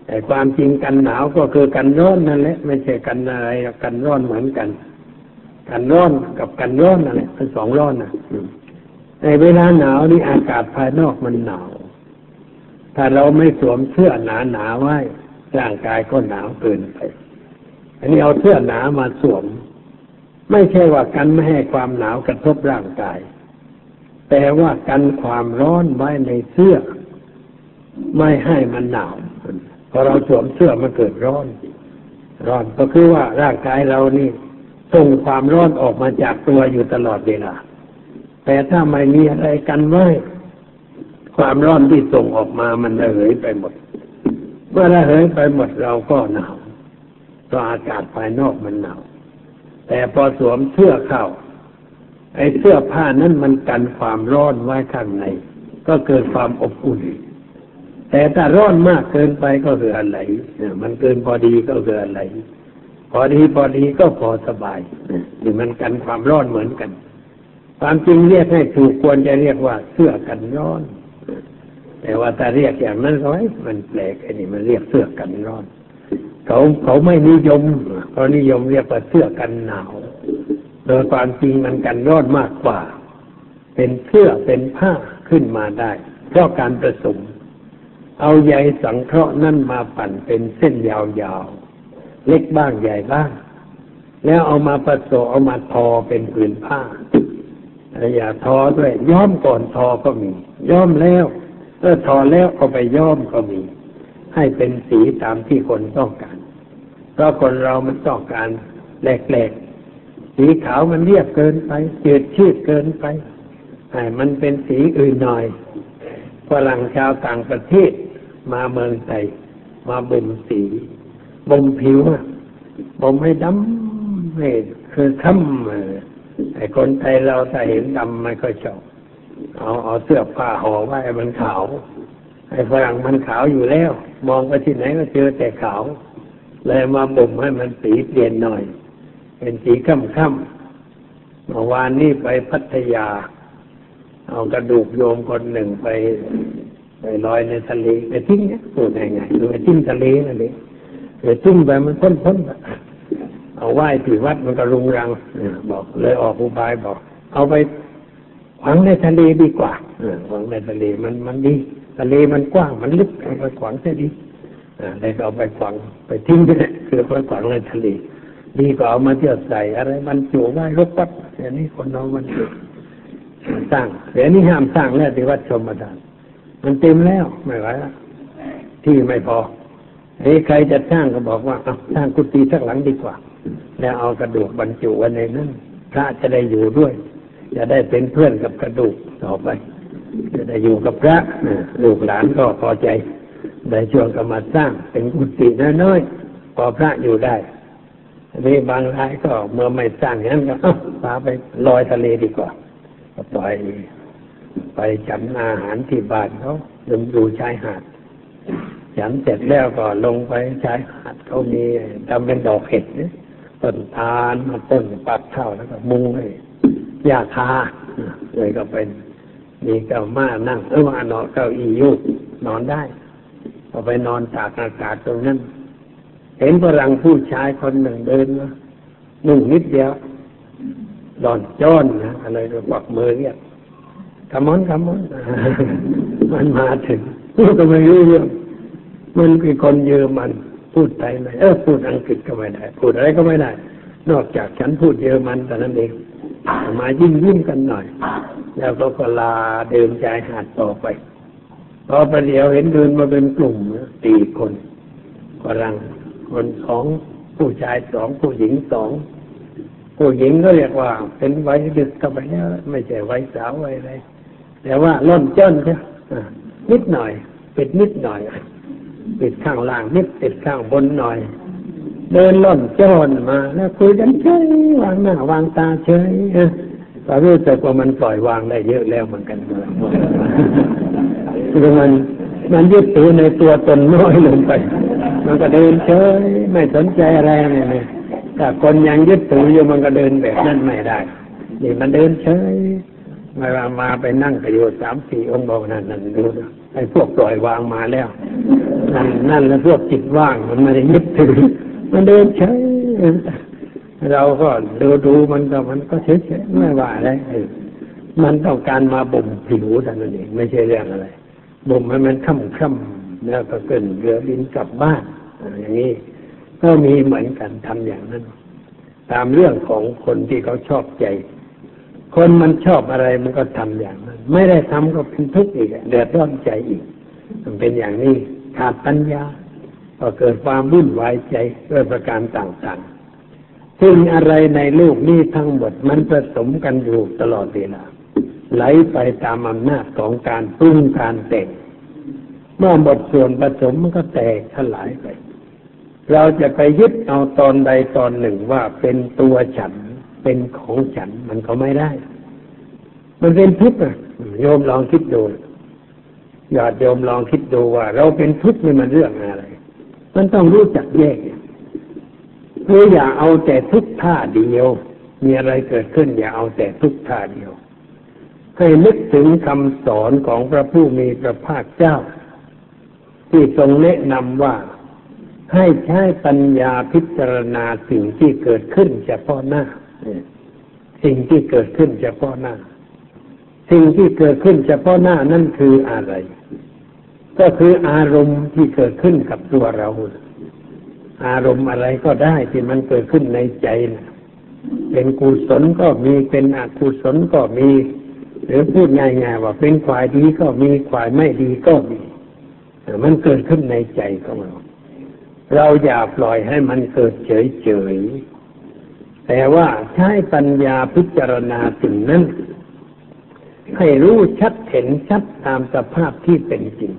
แต่ความจริงกันหนาวก็คือกันร้อนนั่นแหละไม่ใช่กันอะไรกันร้อนเหมือนกันกันร้อนกับกันร้อนนั่นแหละเป็นสองร้อนนะในเวลาหนาวนี่อากาศภายนอกมันหนาวถ้าเราไม่สวมเสื้อหนาหนาไว้ร่างกายก็หนาวเกินไปอันนี้เอาเสื้อหนามาสวมไม่ใช่ว่ากันไม่ให้ความหนาวกระทบร่างกายแต่ว่ากันความร้อนไว้ในเสื้อไม่ให้มันหนาวพอเราสวมเสื้อมันเกิดร้อนร้อนก็คือว่าร่างกายเรานี่ส่งความร้อนออกมาจากตัวอยู่ตลอดเวลาแต่ถ้าไม่มีอะไรกันไว้ความร้อนที่ส่งออกมามันระเหยไปหมดเมื่อระเหยไปหมดเราก็หนาวเพราะอากาศภายนอกมันหนาวแต่พอสวมเสื้อเข้าไอ้เสื้อผ้านั้นมันกันความร้อนไว้ข้างในก็เกิดความอบอุ่นแต่ถ้าร้อนมากเกินไปก็คืออะไรมันเกินพอดีก็คืออะไรพอดีพอดีก็พอสบายนี่มันกันความร้อนเหมือนกันความจริงเรียกให้ถูกควรจะเรียกว่าเสื้อกันร้อนแต่ว่าถ้าเรียกอย่างนั้นเขามันแปลกไอ้นี่มันเรียกเสื้อกันร้อนเขาเขาไม่นิยมเขานิยมเรียกว่าเสื้อกันหนาวโดยความจริงมันกันร้อนมากกว่าเป็นเสื้อเป็นผ้าขึ้นมาได้เพราะการผสมเอาใยสังเคราะห์นั่นมาปั่นเป็นเส้นยาวๆเล็กบ้างใหญ่บ้างแล้วเอามาผสมเอามาทอเป็นผืนผ้าอย่าทอด้วยย้อมก่อนทอก็มีย้อมแล้วเมื่อทอแล้วก็ไปย้อมก็มีให้เป็นสีตามที่คนต้องการเพราะคนเรามันต้องการแหลกๆสีขาวมันเรียบเกินไปเจืดชืดเกินไปให้มันเป็นสีอื่นหน่อยฝรั่งชาวต่างประเทศมาเมืองไทยมาบ่มสีบ่มผิวบ่มให้ดำให้คือค่ำไอ้คนไทยเราถ้าเห็นดำมันก็ชอบเอาเอาเสื้อผ้าห่อไว้มันขาวไอ้ฝรั่งมันขาวอยู่แล้วมองไปที่ไหนก็เจอแต่ขาวเลยมาบ่มให้มันสีเปลี่ยนหน่อยเป็นสีค่ำๆเมื่อวานนี้ไปพัทยาเอากระดูกโยมคนหนึ่งไปไปลอยในทะเลไปทิ้งเนี่ยพูดง่ายๆดูไปทิ้งทะเลนั่นเองไปทิ้งไปมันพ้นๆเอาไหว้ที่วัดมันก็รุงรังบอกเลยออกอุบายบอกเอาไปฝังในทะเลดีกว่าฝังในทะเลมันมันดีทะเลมันกว้างมันลึกไปขวางได้ดีเลยก็เอาไปขวางไปทิ้งไปเลยคือไปขวางในทะเลดีกว่าเอามาเที่ยวใส่อะไรมันจุไว้รกปัดอย่างนี้คนน้องมันจุสร้างเดี๋ยวนี้ห้ามสร้างแล้วที่วัดชมดานมันเต็มแล้วไม่ไหวแล้วที่ไม่พอไอ้ใครจะสร้างก็บอกว่าเอาสร้างกุฏิสักหลังดีกว่าแล้วเอากระดูกบรรจุไว้ในนั้นพระจะได้อยู่ด้วยจะได้เป็นเพื่อนกับกระดูกต่อไปจะได้อยู่กับพระลูกหลานก็พอใจได้ชวนกันมาสร้างเป็นกุฏิน้อยๆพอพระอยู่ได้มีบางรายก็เมื่อไม่สร้างอย่างนั้นก็พาไปลอยทะเลดีกว่าไปไปฉันอาหารที่บ้านเขาลงดูชายหาดฉันเสร็จแล้วก็ลงไปชายหาดเขามีทำเป็นดอกเห็ดเนี่ยต้นตาลมาต้นปักเท่าแล้วก็มุงเลยยาคาเลยก็เป็นมีเก้าม่านั่งเออมานอนเก้าอี้ยุบนอนได้ก็ไปนอนตากอากาศตรงนั้นเห็นฝรั่งผู้ชายคนหนึ่งเดินมาหนุ่มนิดเดียวหลอนจ้อนนะอะไรก็บอกมือเนี่ยคำม้อนคำม้อนมันมาถึงพูดก็ไม่รู้เรื่องมันเป็นคนเยอรมันพูดไทยไม่เออพูดอังกฤษก็ไม่ได้พูดอะไรก็ไม่ได้นอกจากฉันพูดเยอรมันแต่นั้นเองมายิ้มยิ้มกันหน่อยแล้วก็กลาเดินชายหาดต่อไปพอประเดี๋ยวเห็นเดินมาเป็นกลุ่มตีคนฝรั่งคนสองผู้ชายสองผู้หญิงสอง ผู้หญิงก็เรียกว่าเป็นไว้ดึกเข้าไปแล้วไม่ใช่ไว้สาวไว้อะไรแต่ว่าล่นเจิ้นเนี่ยนิดหน่อยปิดนิดหน่อยปิดข้างล่างนิดปิดข้างบนหน่อยเดินล่นเจิ้นมาแล้วคุยกันเฉยวางหน้าวางตาเฉยเรารู้จักว่ามันปล่อยวางได้เยอะแล้วเหมือนกันคือมันมันยึดถือในตัวตนน้อยลงไปมันก็เดินเฉยไม่สนใจอะไรเลยถ้าคนยังยึดถืออยู่มันก็เดินแบบนั้นไม่ได้นี่มันเดินเฉยไม่ว่ามาไปนั่งประโยชน์สามสี่องค์บอกนั่นนั่นดูไอ้พวกปล่อยวางมาแล้วนั่นนั่นแล้วพวกจิตว่างมันไม่ได้ยึดถือมันเดินเฉยเราก็ดูดูมันก็มันก็เฉยเฉยไม่ว่าอะไรมันต้องการมาบ่มผิวแต่นั่นเองไม่ใช่เรื่องอะไรบ่มให้มันค่ำค่ำแล้วก็เกินเรือบินกลับบ้านอย่างนี้ก็มีเหมือนกันทำอย่างนั้นตามเรื่องของคนที่เขาชอบใจคนมันชอบอะไรมันก็ทำอย่างนั้นไม่ได้ทำก็เป็นทุกข์อีกเดือดร้อนใจอีกมันเป็นอย่างนี้ขาดปัญญาก็เกิดความวุ่นวายใจด้วยประการต่างๆซึ่งอะไรในโลกนี้ทั้งหมดมันผสมกันอยู่ตลอดเวลาไหลไปตามอำนาจของการปรุงการแต่งเมื่อหมดส่วนผสมมันก็แตกสลายไปเราจะไปยึดเอาตอนใดตอนหนึ่งว่าเป็นตัวฉันเป็นของฉันมันก็ไม่ได้มันเป็นทุกข์อ่ะโยมลองคิดดูอย่าโยมลองคิดดูว่าเราเป็นทุกข์นี่มันเรื่องอะไรมันต้องรู้จักแยกคืออย่าเอาแต่ทุกข์ท่าเดียวมีอะไรเกิดขึ้นอย่าเอาแต่ทุกข์ท่าเดียวเคยนึกถึงคำสอนของพระผู้มีพระภาคเจ้าที่ทรงแนะนำว่าให้ใช้ปัญญาพิจารณาสิ่งที่เกิดขึ้นเฉพาะหน้าสิ่งที่เกิดขึ้นเฉพาะหน้าสิ่งที่เกิดขึ้นเฉพาะหน้านั่นคืออะไรก็คืออารมณ์ที่เกิดขึ้นกับตัวเราอารมณ์อะไรก็ได้ที่มันเกิดขึ้นในใจนะเป็นกุศลก็มีเป็นอกุศลก็มีหรือพูดง่ายๆว่าเป็นฝ่ายดีก็มีฝ่ายไม่ดีก็มีมันเกิดขึ้นในใจของเราเราอย่าปล่อยให้มันเกิดเฉยๆแต่ว่าใช้ปัญญาพิจารณาสิ่งนั้นให้รู้ชัดเห็นชัดตามสภาพที่เป็นจริง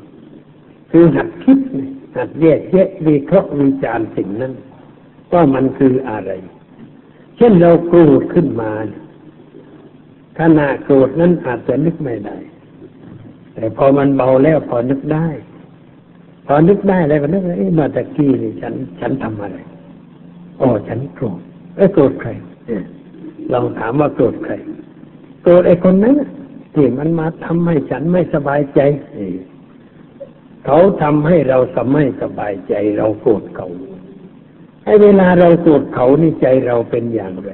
คือหัดคิดหัดแยกแยะวิเคราะห์วิจารณ์สิ่งนั้นว่ามันคืออะไรเช่นเราโกรธขึ้นมาขณะโกรธนั้นอาจจะนึกไม่ได้แต่พอมันเบาแล้วพอนึกได้พอนึกได้แล้วก็นึกว่าเอ๊ะมาตะกี้นี่ฉันฉันทำอะไรอ๋อฉันโกรธเอ๊ะโกรธใครลองถามว่าโกรธใครโกรธไอ้คนนั้นที่มันมาทำให้ฉันไม่สบายใจเขาทำให้เราสไม่สบายใจเราโกรธเขาไอ้เวลาเราโกรธเขานี่ใจเราเป็นอย่างไร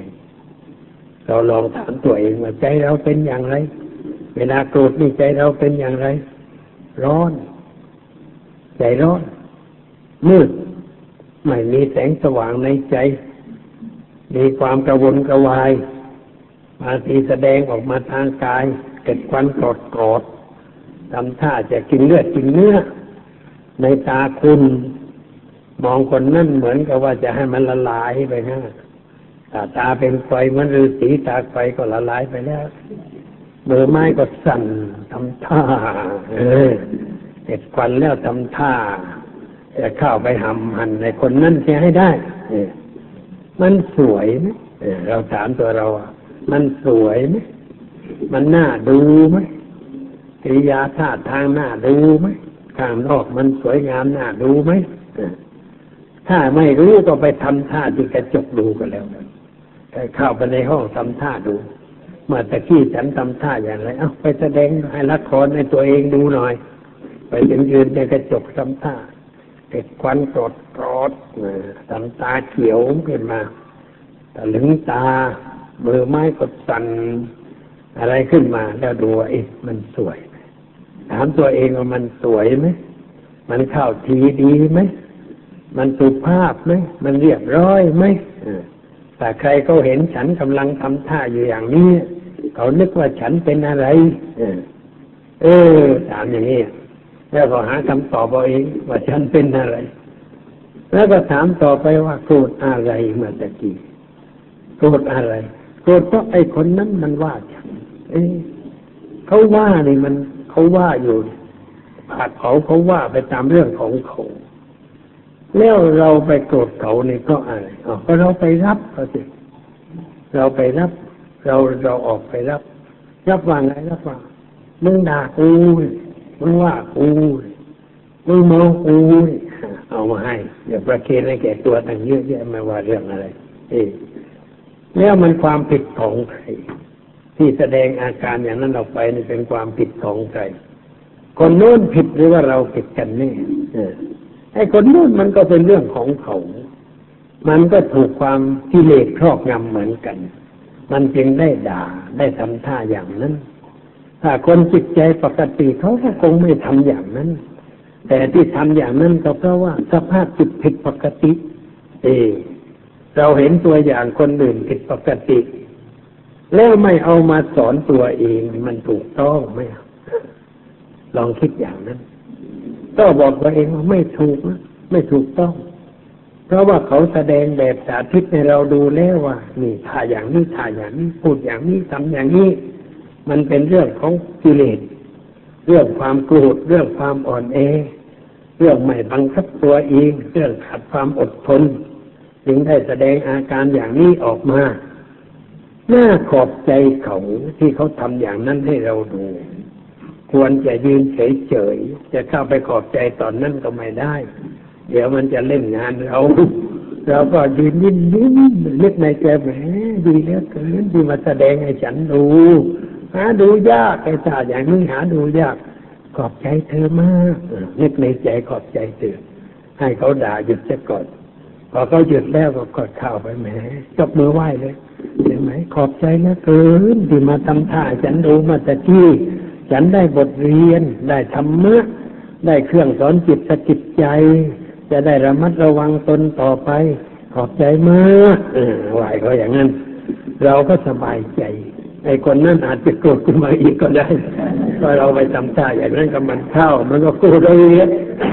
เราลองถามตัวเองว่าใจเราเป็นอย่างไรเวลาโกรธนี่ใจเราเป็นอย่างไรร้อนใจร้อนมืดไม่มีแสงสว่างในใจมีความกระวนกระวายบางทีแสดงออกมาทางกายเกิดควันกรดกรดทำท่าจะกินเลือดกินเนื้อในตาคุณมองคนนั่นเหมือนกับว่าจะให้มันละลายไปนะตาเป็นไฟเหมือนฤาษีตาไฟก็ละลายไปแล้วมือไม้ก็สั่นทำท่าเออเห็ดควันแล้วทำท่าจะเข้าไปหำหันในคนนั้นเสียให้ได้มันสวยไหมเราถามตัวเรามันสวยไหมมันน่าดูไหมกิริยาท่าทางน่าดูไหมข้างนอกมันสวยงามน่าดูไหมถ้าไม่รู้ก็ไปทำท่าที่กระจกดูกันแล้วเข้าไปในห้องทำท่าดูเมื่อตะกี้ฉันทำท่าอย่างไรเอาไปแสดงให้ละครในตัวเองดูหน่อยไปยืนยืนในกระจกทำท่าเกิดควันกรดกรดทำตาเขียวขึ้นมาตะลึงตามือไม้กดสั่นอะไรขึ้นมาแล้วดูว่าเอ๊ะมันสวยถามตัวเองว่ามันสวยไหมมันเข้าทีดีไหมมันสุภาพไหมมันเรียบร้อยไหมแต่ใครเขาเห็นฉันกำลังทำท่าอยู่อย่างนี้เขานึกว่าฉันเป็นอะไรเออถามอย่างนี้แล้วก็หาคำตอบเอาเองว่าฉันเป็นอะไรแล้วก็ถามต่อไปว่าโกรธอะไรเมื่อตะกี้ โกรธอะไรโกรธเพราะไอ้คนนั้นมันว่าฉันเอ้เขาว่านี่มันเขาว่าอยู่ปากเขาเขาว่าไปตามเรื่องของเขาแล้วเราไปโกรธเขานี่เพราะอะไรอ๋อก็เราไปรับเขาสิเราไปรับเราเราออกไปรับรับว่าไงรับว่ามึงด่ากูมึงว่ากูมึงเมากูเอามาให้เดี๋ยวประเคนให้แก่ตัวต่างเยอะแยะไม่ว่าเรื่องอะไรเออแล้วมันความผิดของใครที่แสดงอาการอย่างนั้นออกไปนี่เป็นความผิดของใครคนโน้นผิดหรือว่าเราผิดกันแน่ไอ้คนโน้นมันก็เป็นเรื่องของเขามันก็ถูกความกิเลสครอบงำเหมือนกันมันจึงได้ด่าได้ทำท่าอย่างนั้นถ้าคนจิตใจปกติเขาก็คงไม่ทำอย่างนั้นแต่ที่ทำอย่างนั้นก็เพราะว่าสภาพจิตผิดปกติเออเราเห็นตัวอย่างคนอื่นผิดปกติแล้วไม่เอามาสอนตัวเองมันถูกต้องไหมลองคิดอย่างนั้นก็บอกตัวเองว่าไม่ถูกนะไม่ถูกต้องเพราะว่าเขาแสดงแบบสาธิตให้เราดูแล้วว่านี่ท่าอย่างนี้ท่าอย่างนี้พูดอย่างนี้ทำอย่างนี้มันเป็นเรื่องของกิเลสเรื่องความโกรธเรื่องความอ่อนแอเรื่องไม่บังคับตัวเองเรื่องขาดความอดทนจึงได้แสดงอาการอย่างนี้ออกมาน่าขอบใจเขาที่เขาทำอย่างนั้นให้เราดูควรจะยืนเฉยๆจะเข้าไปขอบใจตอนนั้นก็ไม่ได้เดี๋ยวมันจะเล่นงานเราเราก็ยืนยิ้มยิ้มนึกในใจแหมดีเหลือเกินที่มาแสดงให้ฉันดูหาดูยากไอ้ตาอย่างนี้หาดูยากขอบใจเธอมากนึกในใจขอบใจเธอให้เขาด่าหยุดซะก่อนพอเขาหยุดแล้วก็กอดเข่าไปแหมยกมือไหว้เลยเห็นไหมขอบใจเหลือเกินที่มาทำท่าฉันดูมาแต่ที่ฉันได้บทเรียนได้ธรรมะได้เครื่องสอนจิตสะกิดใจจะได้ระมัดระวังตนต่อไปขอบใจมากเออไหวเขาอย่างนั้นเราก็สบายใจไอ้คนนั้นอาจจะโกรธขึ้นมาอีกก็ได้ก็เราไปทำท่าอย่างนั้นกับมันเข้ามันก็โกรธเราเยอะ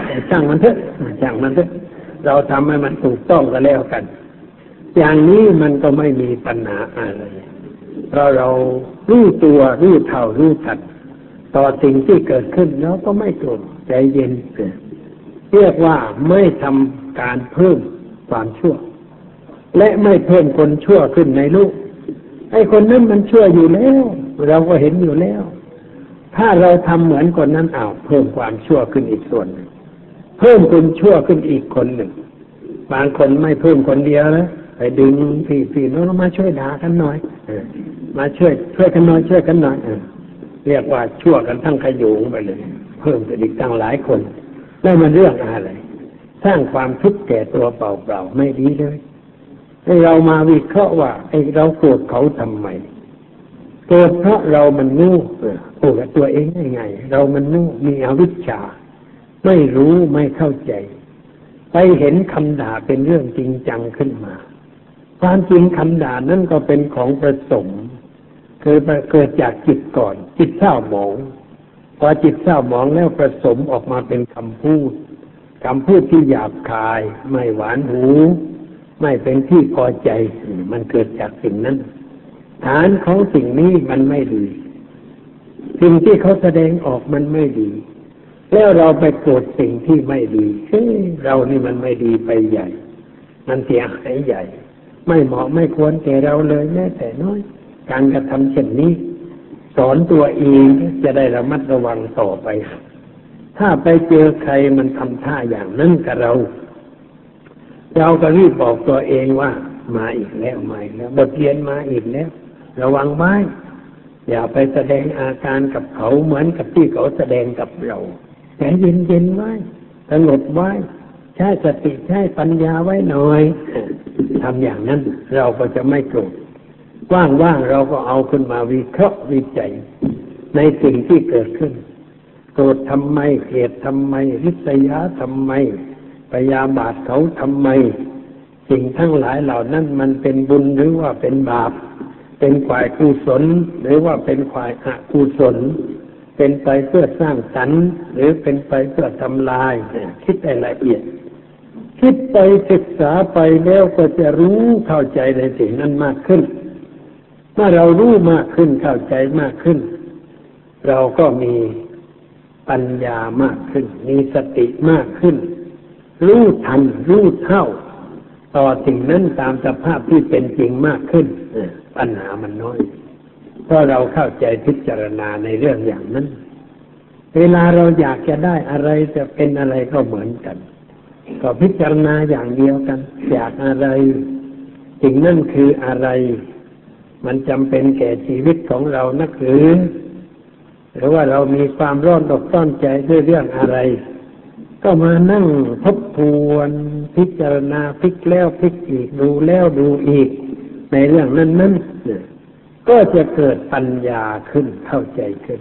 แต่ช่างมันเถอะช่างมันเถอะเราทำให้มันถูกต้องก็แล้วกันอย่างนี้มันก็ไม่มีปัญหาอะไรเพราะเรารู้ตัวรู้เท่ารู้ทันต่อสิ่งที่เกิดขึ้นเราก็ไม่โกรธใจเย็นเรียกว่าไม่ทำการเพิ่มความชั่วและไม่เพิ่มคนชั่วขึ้นในโลกไอ้คนนั้นมันชั่วอยู่แล้วเราก็เห็นอยู่แล้วถ้าเราทำเหมือนคนนั้นอ้าวเพิ่มความชั่วขึ้นอีกส่วนหนึ่งเพิ่มคนชั่วขึ้นอีกคนหนึ่งบางคนไม่เพิ่มคนเดียวนะไปดึงพี่พี่น้องมาช่วยด่ากันหน่อยมาช่วยช่วยกันหน่อยช่วยกันหน่อยเรียกว่าชั่วกันทั้งขโยงไปเลยเพิ่มกันอีกตั้งหลายคนแล้วมันเรื่องอะไรสร้างความทุกข์แก่ตัวเปล่าๆไม่ดีเลยให้เรามาวิเคราะห์ว่าไอ้เราโกรธเขาทำไมโกรธเพราะเรามันโง่โกรธตัวเองยังไงเรามันโง่มีอวิชชาไม่รู้ไม่เข้าใจไปเห็นคำด่าเป็นเรื่องจริงจังขึ้นมาความจริงคำด่านั่นก็เป็นของประสมเกิดเกิดจากจิตก่อนจิตเศร้าหมองพอจิตเศร้าหมองแล้วประสมออกมาเป็นคำพูดคำพูดที่หยาบคายไม่หวานหูไม่เป็นที่พอใจมันเกิดจากสิ่งนั้นฐานของสิ่งนี้มันไม่ดีสิ่งที่เขาแสดงออกมันไม่ดีแล้วเราไปโกรธสิ่งที่ไม่ดีเฮ้ยเรานี่มันไม่ดีไปใหญ่มันเสียหายใหญ่ไม่เหมาะไม่ควรแก่เราเลยแม้แต่น้อยการกระทำเช่นนี้สอนตัวเองจะได้ระมัดระวังต่อไปถ้าไปเจอใครมันทำท่าอย่างนั้นกับเราเราก็รีบบอกตัวเองว่ามาอีกแล้วมาอีกแล้วบทเรียนมาอีกแล้วระวังไว้อย่าไปแสดงอาการกับเขาเหมือนกับที่เขาแสดงกับเราใจเย็นๆไว้สงบไว้ใช้สติใช้ปัญญาไว้หน่อยทำอย่างนั้นเราก็จะไม่โกรธว่างๆเราก็เอาขึ้นมาวิเคราะห์วิจัยในสิ่งที่เกิดขึ้นโกรธทำไมเกลียดทำไมริษยาทำไมพยาบาทเขาทำไมสิ่งทั้งหลายเหล่านั้นมันเป็นบุญหรือว่าเป็นบาปเป็นฝ่ายกุศลหรือว่าเป็นฝ่ายอกุศลเป็นไปเพื่อสร้างสรรค์หรือเป็นไปเพื่อทำลายคิดให้ละเอียด คิดไปศึกษาไปแล้วก็จะรู้เข้าใจในสิ่งนั้นมากขึ้นเมื่อเรารู้มากขึ้นเข้าใจมากขึ้นเราก็มีปัญญามากขึ้นมีสติมากขึ้นรู้ทันรู้เท่าต่อสิ่งนั้นตามสภาพที่เป็นจริงมากขึ้นปัญหามันน้อยเพราะเราเข้าใจพิจารณาในเรื่องอย่างนั้นเวลาเราอยากจะได้อะไรจะเป็นอะไรก็เหมือนกันก็พิจารณาอย่างเดียวกันอยากอะไรสิ่งนั้นคืออะไรมันจำเป็นแก่ชีวิตของเรานักหรือหรือว่าเรามีความร้อนอกร้อนใจด้วยเรื่องอะไรก็มานั่งทบทวนพิจารณาพลิกแล้วพลิกอีกดูแล้วดูอีกในเรื่องนั้นนั้นก็จะเกิดปัญญาขึ้นเข้าใจขึ้น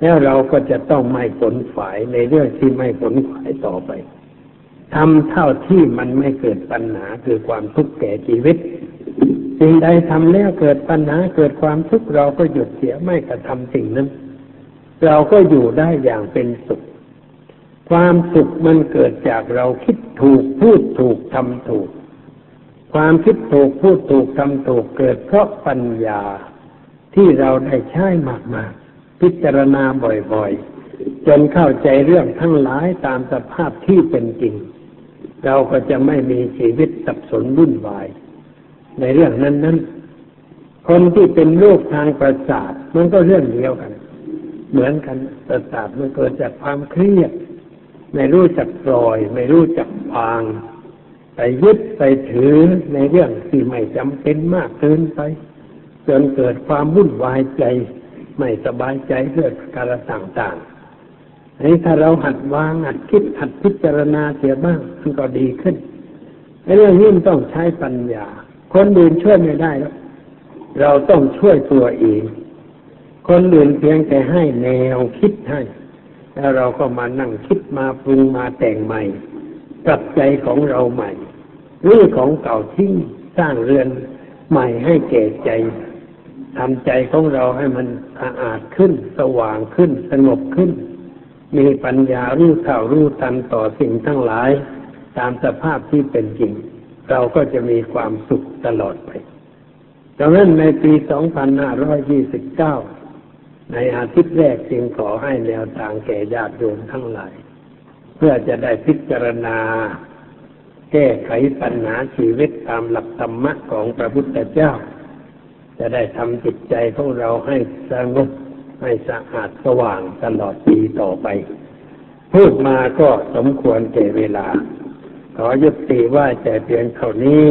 แล้วเราก็จะต้องไม่ขนขวายในเรื่องที่ไม่ขนขวายต่อไปทำเท่าที่มันไม่เกิดปัญหาคือความทุกข์แก่ชีวิตสิ่งใดทำแล้วเกิดปัญหาเกิดความทุกข์เราก็หยุดเสียไม่กระทำสิ่งนั้นเราก็อยู่ได้อย่างเป็นสุขความสุขมันเกิดจากเราคิดถูกพูดถูกทำถูกความคิดถูกพูดถูกทำถูกเกิดเพราะปัญญาที่เราได้ใช้มากๆพิจารณาบ่อยๆจนเข้าใจเรื่องทั้งหลายตามสภาพที่เป็นจริงเราก็จะไม่มีชีวิตสับสนวุ่นวายในเรื่องนั้นนั้นคนที่เป็นโรคทางประสาทมันก็เรื่องเดียวกันเหมือนกันประสาทมันเกิดจากความเครียดไม่รู้จักปล่อยไม่รู้จักวางไปยึดไปถือในเรื่องที่ไม่จำเป็นมากเกินไปจนเกิดความวุ่นวายใจไม่สบายใจเรื่องการต่างๆนี้ถ้าเราหัดวางหัดคิดหัดพิจารณาเสียบ้างมันก็ดีขึ้นในเรื่องนี้ต้องใช้ปัญญาคนอื่นช่วยไม่ได้หรอกเราต้องช่วยตัวเองคนอื่นเพียงแต่ให้แนวคิดให้แล้วเราก็มานั่งคิดมาปรุงมาแต่งใหม่ปรับใจของเราใหม่รื้อของเก่าทิ้งสร้างเรือนใหม่ให้แก่ใจทำใจของเราให้มันสะอาดขึ้นสว่างขึ้นสงบขึ้นมีปัญญารู้เท่ารู้ทันต่อสิ่งทั้งหลายตามสภาพที่เป็นจริงเราก็จะมีความสุขตลอดไปดังนั้นในปี สองพันห้าร้อยยี่สิบเก้า ในอาทิตย์แรกจึงขอให้แนวทางแก่ญาติโยมทั้งหลายเพื่อจะได้พิจารณาแก้ไขปัญหาชีวิตตามหลักธรรมะของพระพุทธเจ้าจะได้ทำจิตใจของเราให้สงบให้สะอาดสว่างตลอดปีต่อไปพูดมาก็สมควรแก่เวลาขอยุติว่าแต่เพียงเท่านี้